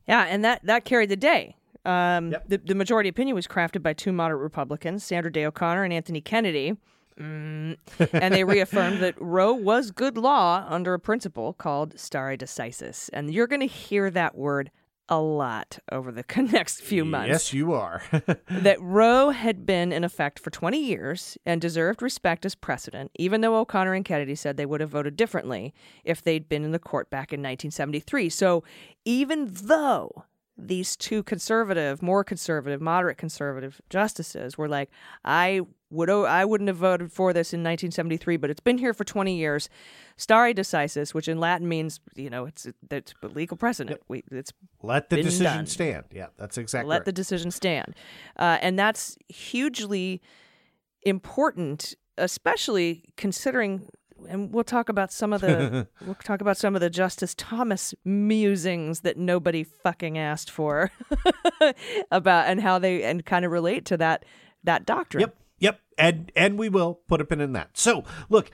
Yeah, and that, that carried the day. Um, yep. the, the majority opinion was crafted by two moderate Republicans, Sandra Day O'Connor and Anthony Kennedy. Mm. And they reaffirmed that Roe was good law under a principle called stare decisis. And you're going to hear that word a lot over the next few months. Yes, you are. That Roe had been in effect for twenty years and deserved respect as precedent, even though O'Connor and Kennedy said they would have voted differently if they'd been in the court back in nineteen seventy-three. So even though these two conservative, more conservative, moderate conservative justices were like, I would, I wouldn't have voted for this in nineteen seventy-three, but it's been here for twenty years. Stare decisis, which in Latin means, you know, it's it's legal precedent. Yep. We it's let the decision done. stand. Yeah, that's exactly. Let right. the decision stand, uh, and that's hugely important, especially considering. And we'll talk about some of the we'll talk about some of the Justice Thomas musings that nobody fucking asked for about and how they and kind of relate to that that doctrine. Yep, yep, and and we will put a pin in that. So look,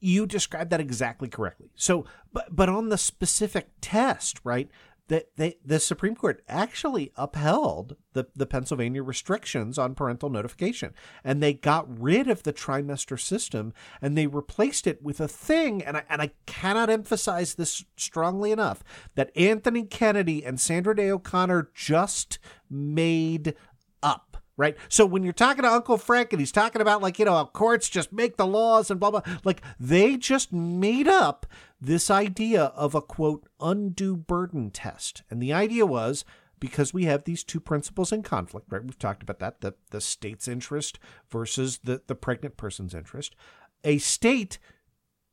you described that exactly correctly. So, but but on the specific test, right? That they the Supreme Court actually upheld the the Pennsylvania restrictions on parental notification, and they got rid of the trimester system and they replaced it with a thing. And I and I cannot emphasize this strongly enough that Anthony Kennedy and Sandra Day O'Connor just made up. Right. So when you're talking to Uncle Frank and he's talking about, like, you know, how courts just make the laws and blah, blah, like they just made up this idea of a, quote, undue burden test. And the idea was because we have these two principles in conflict. Right. We've talked about that. The, the state's interest versus the, the pregnant person's interest. A state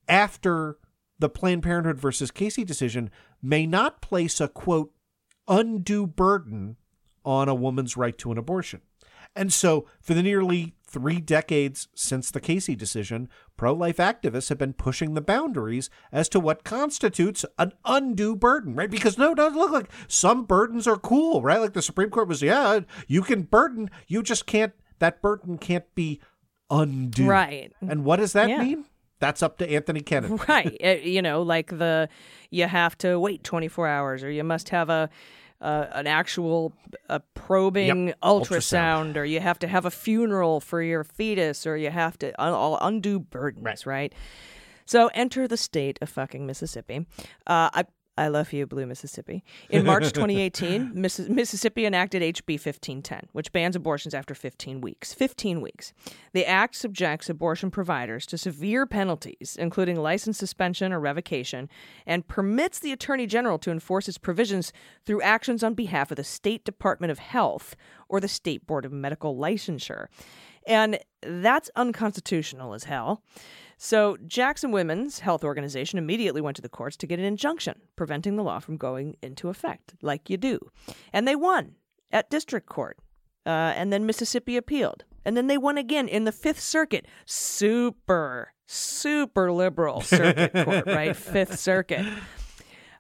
after the Planned Parenthood versus Casey decision may not place a, quote, undue burden on a woman's right to an abortion. And so for the nearly three decades since the Casey decision, pro-life activists have been pushing the boundaries as to what constitutes an undue burden, right? Because no, it doesn't look like some burdens are cool, right? Like the Supreme Court was, yeah, you can burden, you just can't, that burden can't be undue. Right. And what does that yeah. mean? That's up to Anthony Kennedy. Right. It, you know, like the, you have to wait twenty-four hours or you must have a, Uh, an actual uh, probing yep. ultrasound, ultrasound, or you have to have a funeral for your fetus, or you have to un- all undue burdens, right. right? So enter the state of fucking Mississippi. Uh, I I love you, Blue Mississippi. In March twenty eighteen, Miss- Mississippi enacted H B fifteen ten, which bans abortions after fifteen weeks. fifteen weeks. The act subjects abortion providers to severe penalties, including license suspension or revocation, and permits the Attorney General to enforce its provisions through actions on behalf of the State Department of Health or the State Board of Medical Licensure. And that's unconstitutional as hell. So Jackson Women's Health Organization immediately went to the courts to get an injunction preventing the law from going into effect, like you do. And they won at district court. Uh, and then Mississippi appealed. And then they won again in the Fifth Circuit. Super, super liberal circuit court, right? Fifth Circuit.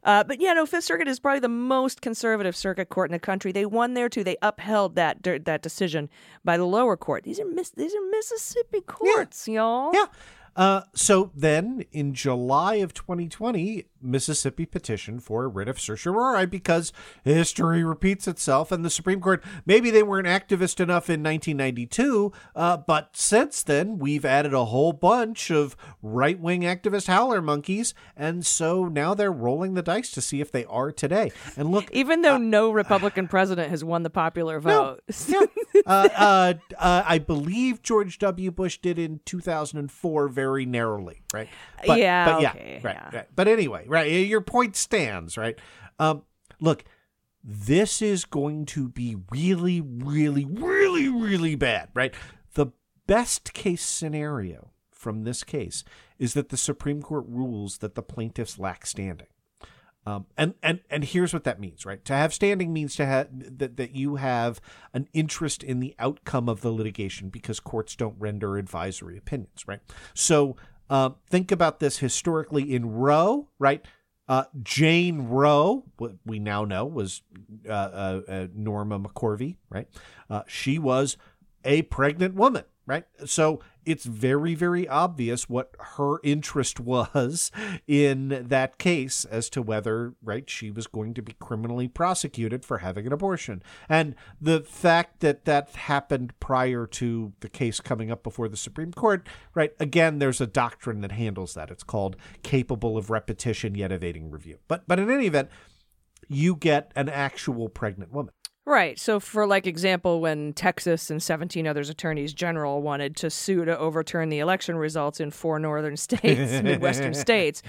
Uh, but, yeah, no, Fifth Circuit is probably the most conservative circuit court in the country. They won there, too. They upheld that that decision by the lower court. These are mis- these are Mississippi courts, yeah. y'all. Yeah. Uh, so then in July of twenty twenty, Mississippi petitioned for a writ of certiorari because history repeats itself. And the Supreme Court, maybe they weren't activist enough in nineteen ninety-two, uh, but since then we've added a whole bunch of right-wing activist howler monkeys. And so now they're rolling the dice to see if they are today. And look, even though uh, no Republican uh, president has won the popular vote, no, yeah. uh, uh, uh, I believe George W. Bush did in two thousand four. Very Very narrowly, right? But, yeah, but yeah, okay, right, yeah. Right. But anyway, right. Your point stands, right? Um, look, this is going to be really, really, really, really bad, right? The best case scenario from this case is that the Supreme Court rules that the plaintiffs lack standing. Um, and, and and here's what that means, right? To have standing means to have that, that you have an interest in the outcome of the litigation because courts don't render advisory opinions, right? So uh, think about this historically in Roe, right? Uh, Jane Roe, what we now know was uh, uh, uh, Norma McCorvey, right? Uh, she was a pregnant woman, right? So it's very, very obvious what her interest was in that case as to whether, right, she was going to be criminally prosecuted for having an abortion. And the fact that that happened prior to the case coming up before the Supreme Court, right, again, there's a doctrine that handles that. It's called capable of repetition yet evading review. But, but in any event, you get an actual pregnant woman. Right. So for, like, example, when Texas and seventeen others attorneys general wanted to sue to overturn the election results in four northern states, midwestern states,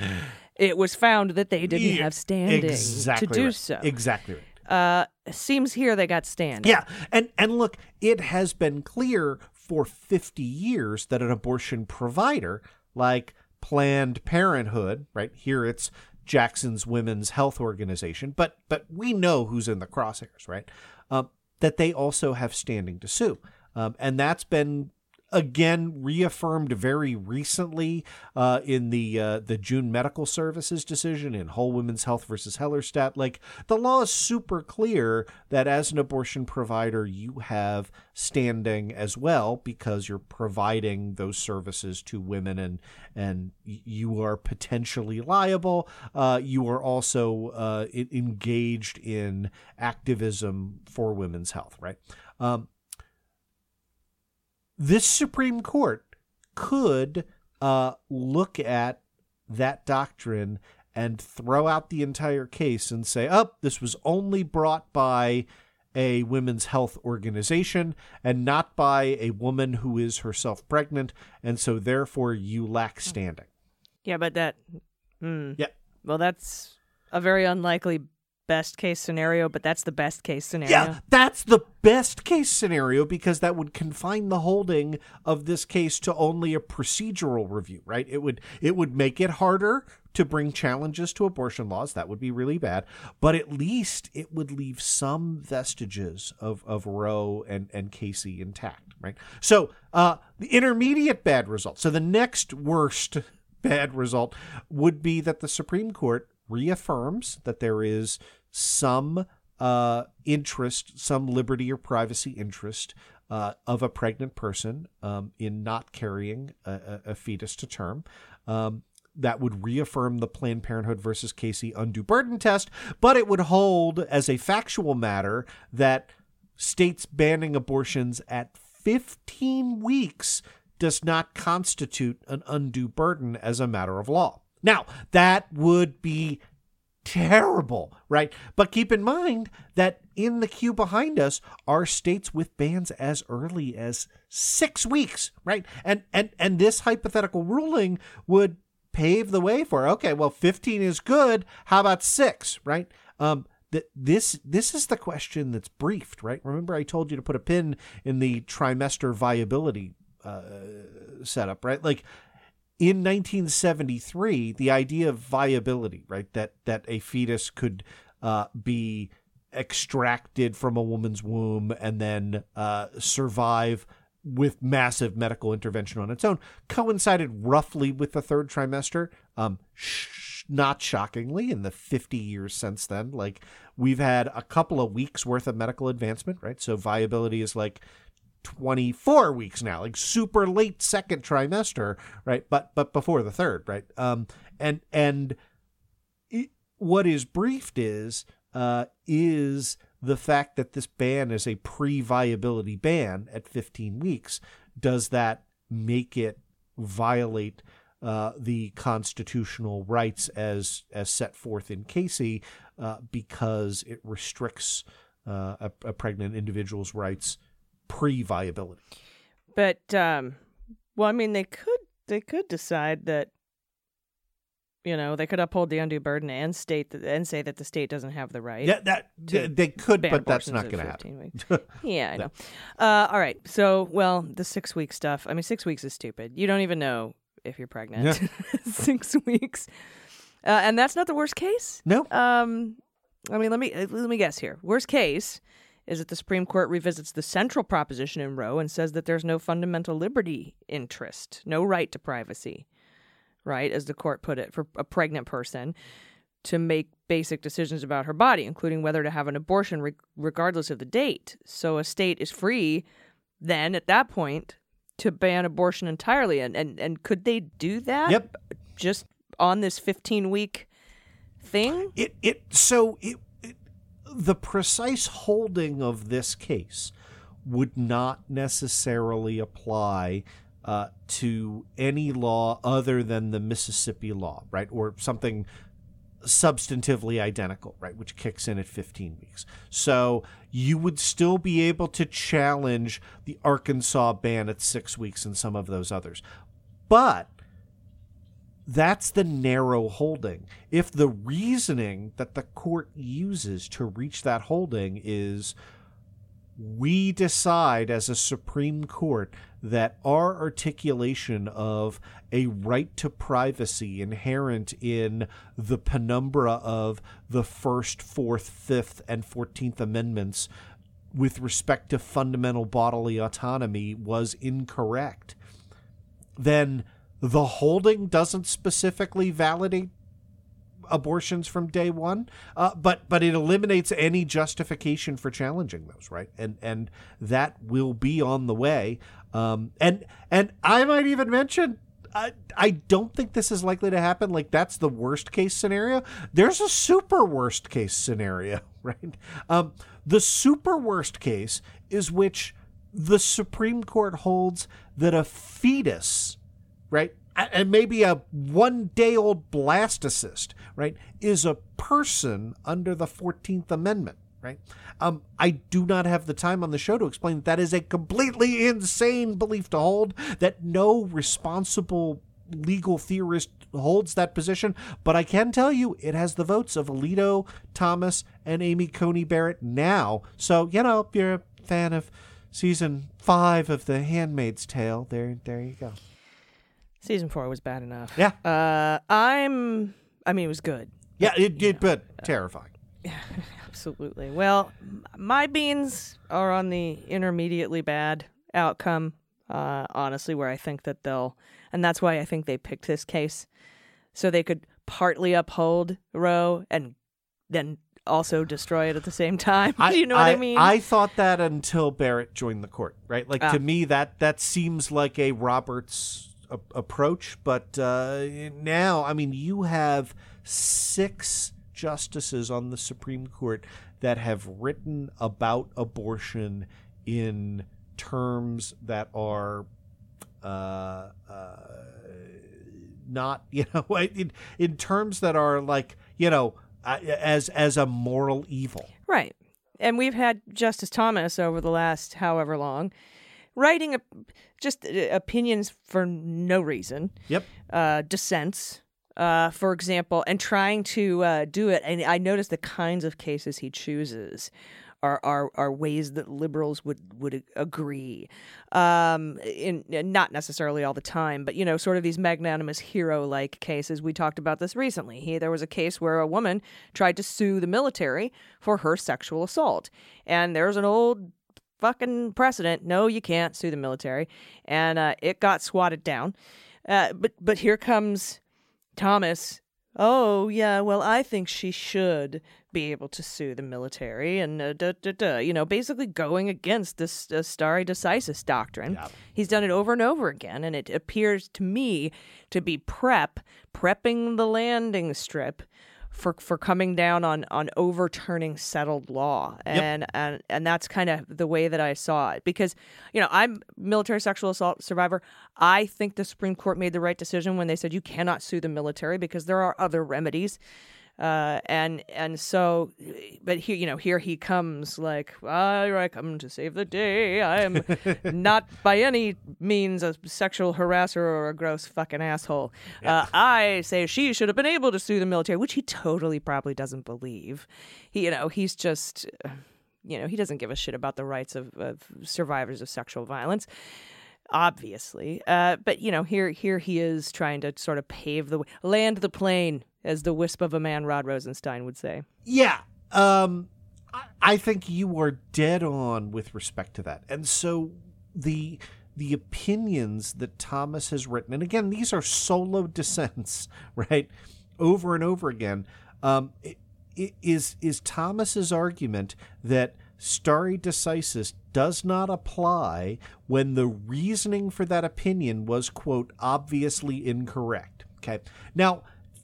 it was found that they didn't yeah, have standing exactly to do right. so. Exactly right. Uh, seems here they got stand. Yeah. And, and look, it has been clear for fifty years that an abortion provider like Planned Parenthood, right here it's Jackson's Women's Health Organization, but but we know who's in the crosshairs, right? Um, that they also have standing to sue. Um, and that's been, again, reaffirmed very recently uh, in the uh, the June Medical Services decision in Whole Women's Health versus Hellerstedt. Like, the law is super clear that as an abortion provider, you have standing as well because you're providing those services to women, and and you are potentially liable. Uh, you are also uh, engaged in activism for women's health, right? Um, This Supreme Court could uh, look at that doctrine and throw out the entire case and say, oh, this was only brought by a women's health organization and not by a woman who is herself pregnant, and so therefore you lack standing. Yeah, but that... Mm, yeah. Well, that's a very unlikely best case scenario, but that's the best case scenario. Yeah, that's the best case scenario because that would confine the holding of this case to only a procedural review, right? It would it would make it harder to bring challenges to abortion laws. That would be really bad. But at least it would leave some vestiges of, of Roe and, and Casey intact, right? So uh, the intermediate bad result. So the next worst bad result would be that the Supreme Court reaffirms that there is some uh, interest, some liberty or privacy interest uh, of a pregnant person um, in not carrying a, a fetus to term. Um, that would reaffirm the Planned Parenthood versus Casey undue burden test, but it would hold as a factual matter that states banning abortions at fifteen weeks does not constitute an undue burden as a matter of law. Now, that would be terrible, right? But keep in mind that in the queue behind us are states with bans as early as six weeks, right? And and and this hypothetical ruling would pave the way for, okay, well, fifteen is good. How about six, right? Um, th- this this is the question that's briefed, right? Remember, I told you to put a pin in the trimester viability uh, setup, right? Like, in nineteen seventy-three, the idea of viability, right, that that a fetus could uh, be extracted from a woman's womb and then uh, survive with massive medical intervention on its own, coincided roughly with the third trimester. Um, sh- not shockingly, in the fifty years since then, like, we've had a couple of weeks worth of medical advancement, right? So viability is like twenty-four weeks now, like super late second trimester, right? But but before the third, right? Um, and and it, what is briefed is uh, is the fact that this ban is a pre-viability ban at fifteen weeks. Does that make it violate uh, the constitutional rights as as set forth in Casey uh, because it restricts uh, a, a pregnant individual's rights pre-viability? But um well, I mean, they could they could decide that, you know, they could uphold the undue burden and state that, and say that the state doesn't have the right. Yeah, that they could, but that's not going to happen. yeah, I know. Uh, all right. So, well, the six week stuff. I mean, six weeks is stupid. You don't even know if you're pregnant. Yeah. Six weeks, uh, and that's not the worst case. No. Um, I mean, let me let me guess here. Worst case is that the Supreme Court revisits the central proposition in Roe and says that there's no fundamental liberty interest, no right to privacy, right, as the court put it, for a pregnant person to make basic decisions about her body, including whether to have an abortion re- regardless of the date. So a state is free then at that point to ban abortion entirely. And, and, and could they do that? Yep. Just on this fifteen-week thing? It it so... it. The precise holding of this case would not necessarily apply uh, to any law other than the Mississippi law, right? Or something substantively identical, right? Which kicks in at fifteen weeks. So you would still be able to challenge the Arkansas ban at six weeks and some of those others. But That's the narrow holding. If the reasoning that the court uses to reach that holding is we decide as a Supreme Court that our articulation of a right to privacy inherent in the penumbra of the First, Fourth, Fifth, and Fourteenth Amendments with respect to fundamental bodily autonomy was incorrect, then the holding doesn't specifically validate abortions from day one, uh, but but it eliminates any justification for challenging those, right? And and that will be on the way. Um, and and I might even mention, I I don't think this is likely to happen. Like, that's the worst case scenario. There's a super worst case scenario, right? Um, the super worst case is which the Supreme Court holds that a fetus, right, and maybe a one-day-old blastocyst, right, is a person under the fourteenth Amendment, right? Um, I do not have the time on the show to explain that that is a completely insane belief to hold, that no responsible legal theorist holds that position, but I can tell you it has the votes of Alito, Thomas, and Amy Coney Barrett now. So, you know, if you're a fan of season five of The Handmaid's Tale, there, there you go. Season four was bad enough. Yeah. Uh, I'm, I mean, it was good. Yeah, it did, but uh, terrifying. Yeah, absolutely. Well, my beans are on the intermediately bad outcome, uh, honestly, where I think that they'll, and that's why I think they picked this case, so they could partly uphold Roe and then also destroy it at the same time. I, Do you know I, what I mean? I thought that until Barrett joined the court, right? Like, uh, to me, that, that seems like a Roberts approach, but uh, now, I mean, you have six justices on the Supreme Court that have written about abortion in terms that are uh, uh, not, you know, in, in terms that are like, you know, as as a moral evil. Right. And we've had Justice Thomas over the last however long writing just opinions for no reason. Yep. Uh, dissents, uh, for example, and trying to uh, do it. And I noticed the kinds of cases he chooses are are, are ways that liberals would would agree. Um, in, in not necessarily all the time, but, you know, sort of these magnanimous hero-like cases. We talked about this recently. He, there was a case where a woman tried to sue the military for her sexual assault, and there's an old fucking precedent. No, you can't sue the military, and uh, it got swatted down. Uh, but but here comes Thomas. Oh yeah, well, I think she should be able to sue the military, and uh, da, da, da, you know, basically going against this uh, stare decisis doctrine. Yep. He's done it over and over again, and it appears to me to be prep prepping the landing strip for for coming down on, on overturning settled law. And, yep. and and that's kind of the way that I saw it. Because, you know, I'm a military sexual assault survivor. I think the Supreme Court made the right decision when they said you cannot sue the military because there are other remedies. Uh, and and so, but here, you know, here he comes like, oh, I come to save the day. I am not by any means a sexual harasser or a gross fucking asshole. Yeah. Uh, I say she should have been able to sue the military, which he totally probably doesn't believe. He, you know, he's just, you know, he doesn't give a shit about the rights of, of survivors of sexual violence. Obviously. Uh, but, you know, here here he is trying to sort of pave the way, land the plane, as the wisp of a man Rod Rosenstein would say. Yeah. Um, I, I think you are dead on with respect to that. And so the the opinions that Thomas has written, and again, these are solo dissents, right, over and over again, um, it, it is, is Thomas's argument that stare decisis does not apply when the reasoning for that opinion was, quote, obviously incorrect. Okay. Now,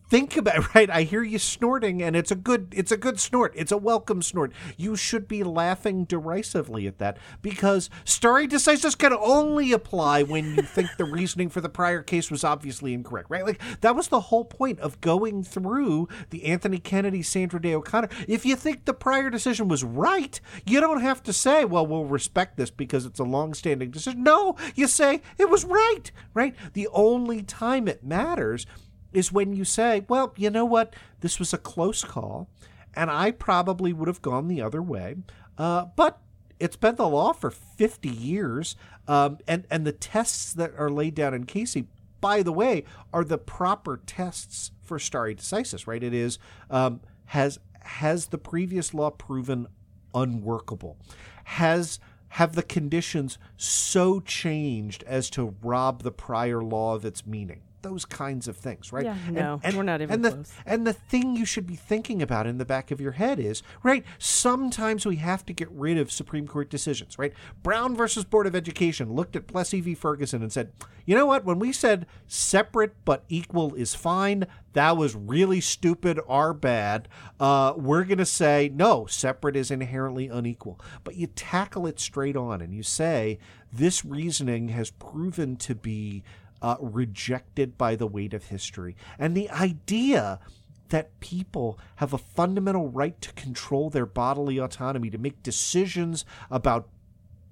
think about it, right? I hear you snorting, and it's a good, it's a good snort. It's a welcome snort. You should be laughing derisively at that, because stare decisis can only apply when you think the reasoning for the prior case was obviously incorrect, right? Like, that was the whole point of going through the Anthony Kennedy, Sandra Day O'Connor. If you think the prior decision was right, you don't have to say, well, we'll respect this because it's a longstanding decision. No, you say it was right, right? The only time it matters is when you say, well, you know what, this was a close call, and I probably would have gone the other way, uh, but it's been the law for fifty years, um, and, and the tests that are laid down in Casey, by the way, are the proper tests for stare decisis, right? It is, um, has has the previous law proven unworkable? Has have the conditions so changed as to rob the prior law of its meaning? Those kinds of things, right? Yeah, and, no, and, we're not even and the, close. And the thing you should be thinking about in the back of your head is, right, sometimes we have to get rid of Supreme Court decisions, right? Brown versus Board of Education looked at Plessy v. Ferguson and said, you know what, when we said separate but equal is fine, that was really stupid, our bad. Uh, we're going to say, no, separate is inherently unequal. But you tackle it straight on and you say, this reasoning has proven to be Uh, rejected by the weight of history. And the idea that people have a fundamental right to control their bodily autonomy, to make decisions about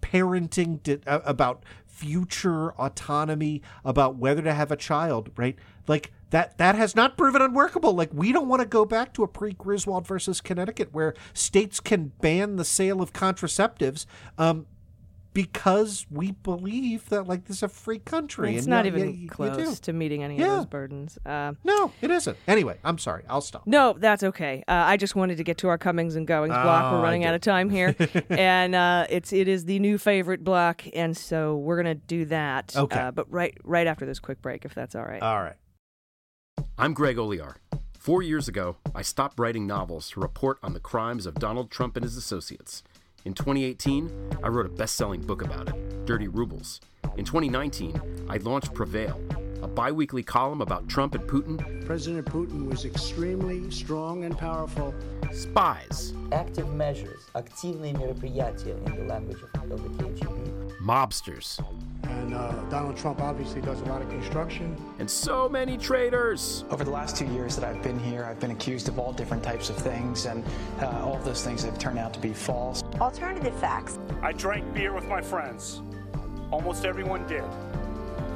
parenting, di- about future autonomy, about whether to have a child, right? Like that, that has not proven unworkable. Like, we don't want to go back to a pre-Griswold versus Connecticut where states can ban the sale of contraceptives, um, because we believe that, like, this is a free country. It's and not you, even you, close you to meeting any yeah. of those burdens. Uh, no, it isn't. Anyway, I'm sorry. I'll stop. No, that's okay. Uh, I just wanted to get to our comings and goings oh, block. We're running out of time here. and uh, it's, it is the new favorite block, and so we're going to do that. Okay. Uh, but right, right after this quick break, if that's all right. All right. I'm Greg Oliar. Four years ago, I stopped writing novels to report on the crimes of Donald Trump and his associates. In twenty eighteen, I wrote a best-selling book about it, Dirty Rubles. In twenty nineteen, I launched Prevail, a bi-weekly column about Trump and Putin. President Putin was extremely strong and powerful. Spies. Active measures, активные мероприятия in the language of the K G B. Mobsters. And uh, Donald Trump obviously does a lot of construction. And so many traitors. Over the last two years that I've been here, I've been accused of all different types of things, and uh, all of those things have turned out to be false. Alternative facts. I drank beer with my friends. Almost everyone did.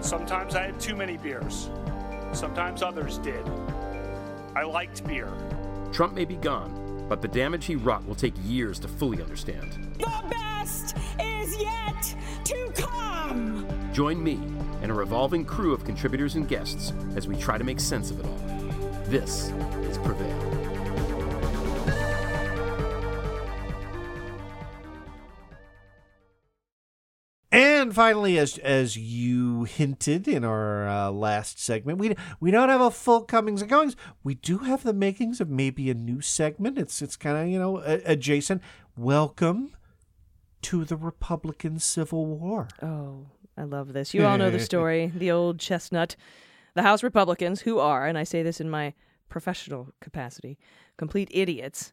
Sometimes I had too many beers. Sometimes others did. I liked beer. Trump may be gone, but the damage he wrought will take years to fully understand. The best is yet to come! Join me and a revolving crew of contributors and guests as we try to make sense of it all. This is Prevail. And finally, as as you hinted in our uh, last segment, we we don't have a full comings and goings. We do have the makings of maybe a new segment. It's it's kind of, you know, a, adjacent. Welcome to the Republican Civil War. Oh, I love this. You all know the story. The old chestnut. The House Republicans, who are, and I say this in my professional capacity, complete idiots,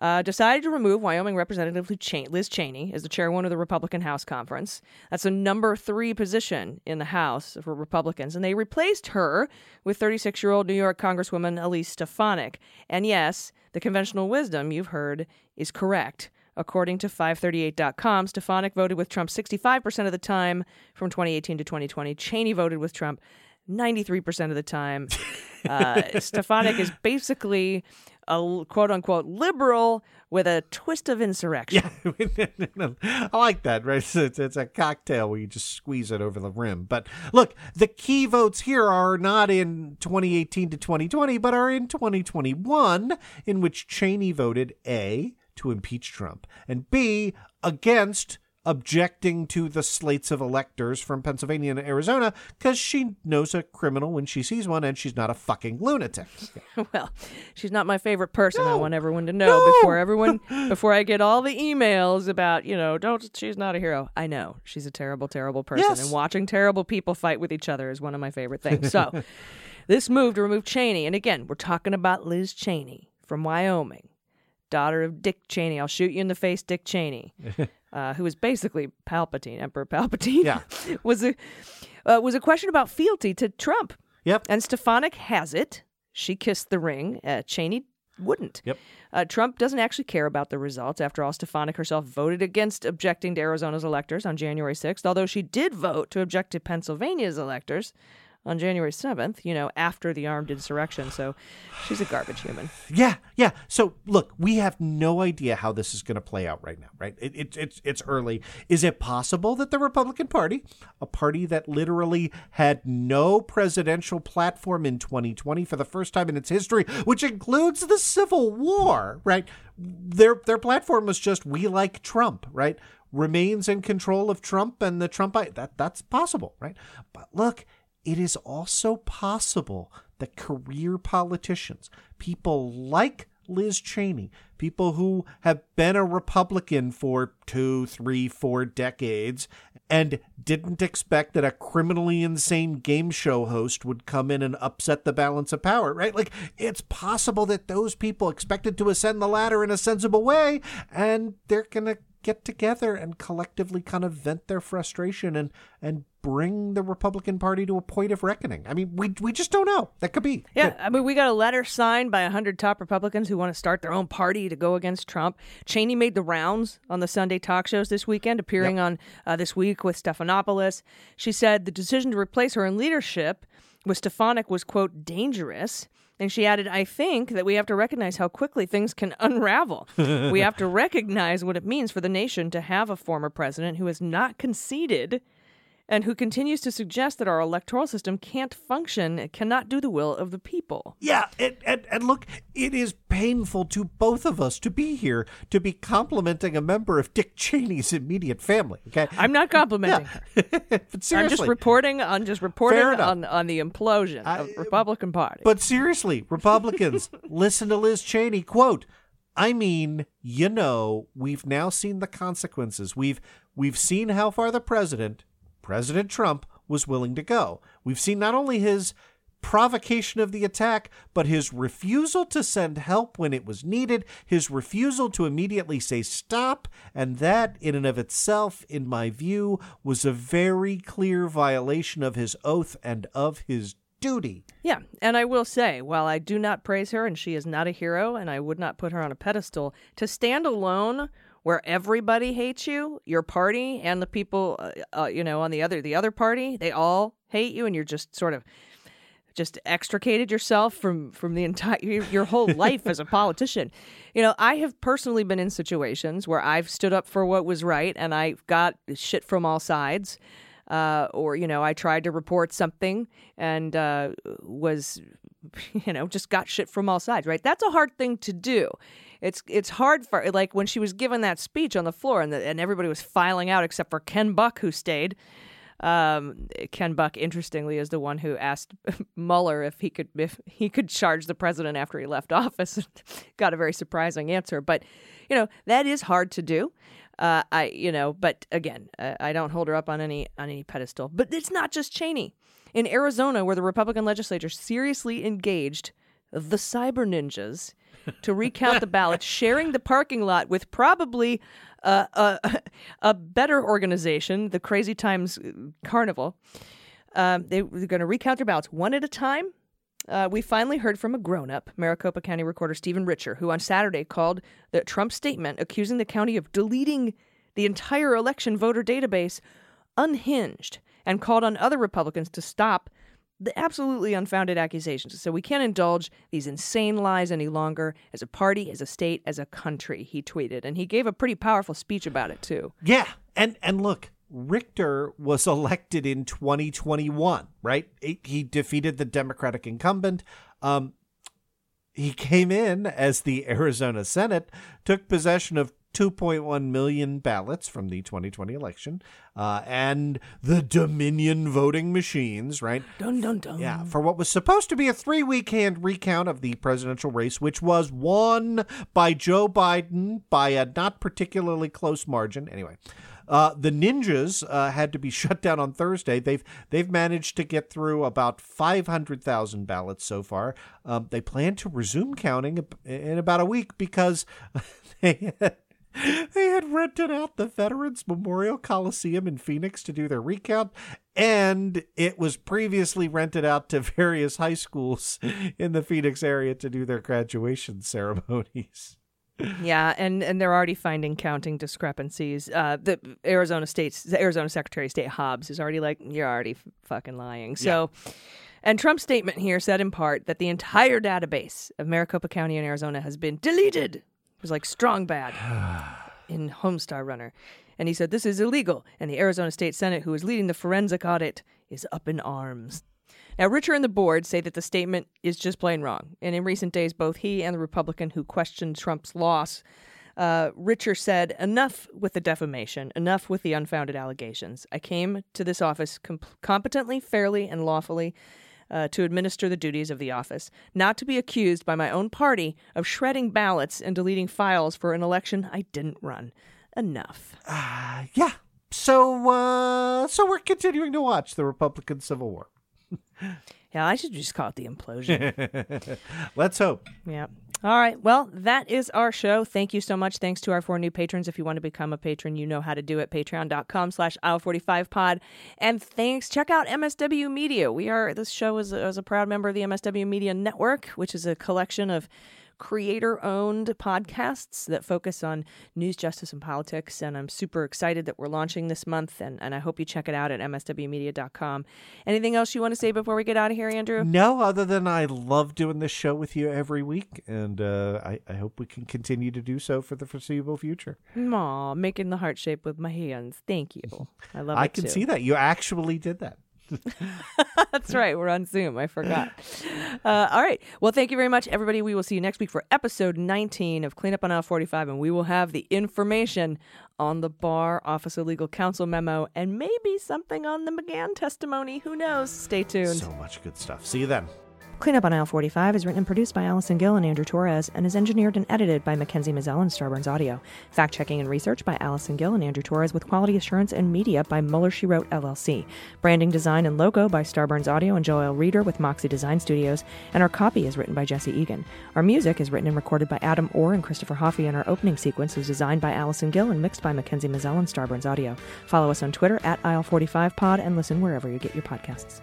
Uh, decided to remove Wyoming Representative Liz Cheney as the chairwoman of the Republican House Conference. That's a number three position in the House for Republicans. And they replaced her with thirty-six-year-old New York Congresswoman Elise Stefanik. And yes, the conventional wisdom you've heard is correct. According to five thirty-eight dot com, Stefanik voted with Trump sixty-five percent of the time from twenty eighteen to twenty twenty. Cheney voted with Trump ninety-three percent of the time. Uh, Stefanik is basically a quote-unquote liberal with a twist of insurrection. Yeah, I like that, right? It's, it's, it's a cocktail where you just squeeze it over the rim. But look, the key votes here are not in twenty eighteen to twenty twenty, but are in twenty twenty-one, in which Cheney voted A, to impeach Trump, and B, against objecting to the slates of electors from Pennsylvania and Arizona, because she knows a criminal when she sees one, and she's not a fucking lunatic. Well, she's not my favorite person. No. I want everyone to know no. before everyone, before I get all the emails about, you know, don't, she's not a hero. I know she's a terrible, terrible person. Yes. And watching terrible people fight with each other is one of my favorite things. So this move to remove Cheney. And again, we're talking about Liz Cheney from Wyoming, daughter of Dick Cheney. I'll shoot you in the face, Dick Cheney. Uh, who was basically Palpatine, Emperor Palpatine, yeah. was a uh, was a question about fealty to Trump. Yep. And Stefanik has it. She kissed the ring. Uh, Cheney wouldn't. Yep. Uh, Trump doesn't actually care about the results. After all, Stefanik herself voted against objecting to Arizona's electors on January sixth, although she did vote to object to Pennsylvania's electors on January seventh, you know, after the armed insurrection. So she's a garbage human. Yeah, yeah. So look, we have no idea how this is going to play out right now, right? It, it, it's, it's early. Is it possible that the Republican Party, a party that literally had no presidential platform in twenty twenty for the first time in its history, which includes the Civil War, right? Their, their platform was just, we like Trump, right? Remains in control of Trump and the Trumpite. That, that's possible, right? But look, it is also possible that career politicians, people like Liz Cheney, people who have been a Republican for two, three, four decades and didn't expect that a criminally insane game show host would come in and upset the balance of power, right? Like, it's possible that those people expected to ascend the ladder in a sensible way, and they're going to get together and collectively kind of vent their frustration and and bring the Republican Party to a point of reckoning. I mean, we we just don't know. That could be. Yeah, I mean, we got a letter signed by one hundred top Republicans who want to start their own party to go against Trump. Cheney made the rounds on the Sunday talk shows this weekend, appearing yep. on uh, This Week with Stephanopoulos. She said the decision to replace her in leadership with Stefanik was, quote, dangerous. And she added, I think that we have to recognize how quickly things can unravel. We have to recognize what it means for the nation to have a former president who has not conceded and who continues to suggest that our electoral system can't function, it cannot do the will of the people. Yeah, and, and, and look, it is painful to both of us to be here, to be complimenting a member of Dick Cheney's immediate family, okay? I'm not complimenting yeah. her. But seriously. I'm just reporting, I'm just reporting on, on the implosion I, of the Republican Party. But seriously, Republicans, listen to Liz Cheney, quote, I mean, you know, we've now seen the consequences. We've we've seen how far the president... President Trump was willing to go. We've seen not only his provocation of the attack, but his refusal to send help when it was needed, his refusal to immediately say stop, and that in and of itself, in my view, was a very clear violation of his oath and of his duty. Yeah, and I will say, while I do not praise her and she is not a hero and I would not put her on a pedestal, to stand alone where everybody hates you, your party, and the people, uh, uh, you know, on the other the other party, they all hate you, and you're just sort of just extricated yourself from, from the entire your whole life as a politician. You know, I have personally been in situations where I've stood up for what was right, and I got shit from all sides, uh, or you know, I tried to report something and uh, was, you know, just got shit from all sides. Right? That's a hard thing to do. It's it's hard for, like, when she was given that speech on the floor and the, and everybody was filing out except for Ken Buck, who stayed. Um, Ken Buck, interestingly, is the one who asked Mueller if he could if he could charge the president after he left office. Got a very surprising answer. But, you know, that is hard to do. Uh, I you know, but again, I, I don't hold her up on any on any pedestal. But it's not just Cheney. In Arizona, where the Republican legislature seriously engaged the cyber ninjas to recount the ballots, sharing the parking lot with probably uh, a, a better organization, the Crazy Times Carnival. Um, they were going to recount their ballots one at a time. Uh, we finally heard from a grown-up, Maricopa County Recorder Stephen Richer, who on Saturday called the Trump statement accusing the county of deleting the entire election voter database unhinged and called on other Republicans to stop the absolutely unfounded accusations. So we can't indulge these insane lies any longer as a party, as a state, as a country, he tweeted. And he gave a pretty powerful speech about it, too. Yeah. And and look, Richter was elected in twenty twenty-one, right? He defeated the Democratic incumbent. Um, he came in as the Arizona Senate, took possession of two point one million ballots from the twenty twenty election uh, and the Dominion voting machines, right? Dun, dun, dun. Yeah, for what was supposed to be a three-week hand recount of the presidential race, which was won by Joe Biden by a not particularly close margin. Anyway, uh, the ninjas uh, had to be shut down on Thursday. They've they've managed to get through about five hundred thousand ballots so far. Um, they plan to resume counting in about a week because they... They had rented out the Veterans Memorial Coliseum in Phoenix to do their recount, and it was previously rented out to various high schools in the Phoenix area to do their graduation ceremonies. Yeah, and, and they're already finding counting discrepancies. Uh, the Arizona State's the Arizona Secretary of State Hobbs is already like, you're already f- fucking lying. So, yeah. And Trump's statement here said in part that the entire database of Maricopa County in Arizona has been deleted. It was like strong bad in Homestar Runner. And he said, this is illegal. And the Arizona State Senate, who is leading the forensic audit, is up in arms. Now, Richer and the board say that the statement is just plain wrong. And in recent days, both he and the Republican who questioned Trump's loss, uh, Richer said, enough with the defamation, enough with the unfounded allegations. I came to this office com- competently, fairly, and lawfully uh, to administer the duties of the office, not to be accused by my own party of shredding ballots and deleting files for an election I didn't run. Enough. Uh, yeah. So, uh, so we're continuing to watch the Republican Civil War. Yeah, I should just call it the implosion. Let's hope. Yeah. All right. Well, that is our show. Thank you so much. Thanks to our four new patrons. If you want to become a patron, you know how to do it. Patreon.com slash aisle45pod. And thanks. Check out M S W Media. We are, this show is, is a proud member of the M S W Media Network, which is a collection of creator-owned podcasts that focus on news, justice, and politics. And I'm super excited that we're launching this month, and, and I hope you check it out at m s w media dot com. Anything else you want to say before we get out of here, Andrew? No, other than I love doing this show with you every week, and uh, I, I hope we can continue to do so for the foreseeable future. Aw, making the heart shape with my hands. Thank you. I love it, I can too. See that. You actually did that. That's right. We're on Zoom. I forgot. Uh, all right. Well, thank you very much, everybody. We will see you next week for episode nineteen of Cleanup on Aisle forty-five, and we will have the information on the Barr Office of Legal Counsel memo and maybe something on the McGahn testimony. Who knows? Stay tuned. So much good stuff. See you then. Cleanup on Aisle forty-five is written and produced by Allison Gill and Andrew Torres and is engineered and edited by Mackenzie Mazzell and Starburns Audio. Fact-checking and research by Allison Gill and Andrew Torres with quality assurance and media by Muller, She Wrote, L L C. Branding, design, and logo by Starburns Audio and Joel Reeder with Moxie Design Studios, and our copy is written by Jesse Egan. Our music is written and recorded by Adam Orr and Christopher Hoffey, and our opening sequence was designed by Allison Gill and mixed by Mackenzie Mazzell and Starburns Audio. Follow us on Twitter at Aisle forty-five pod and listen wherever you get your podcasts.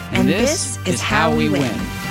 And, and this, this is, is How We Win. Win.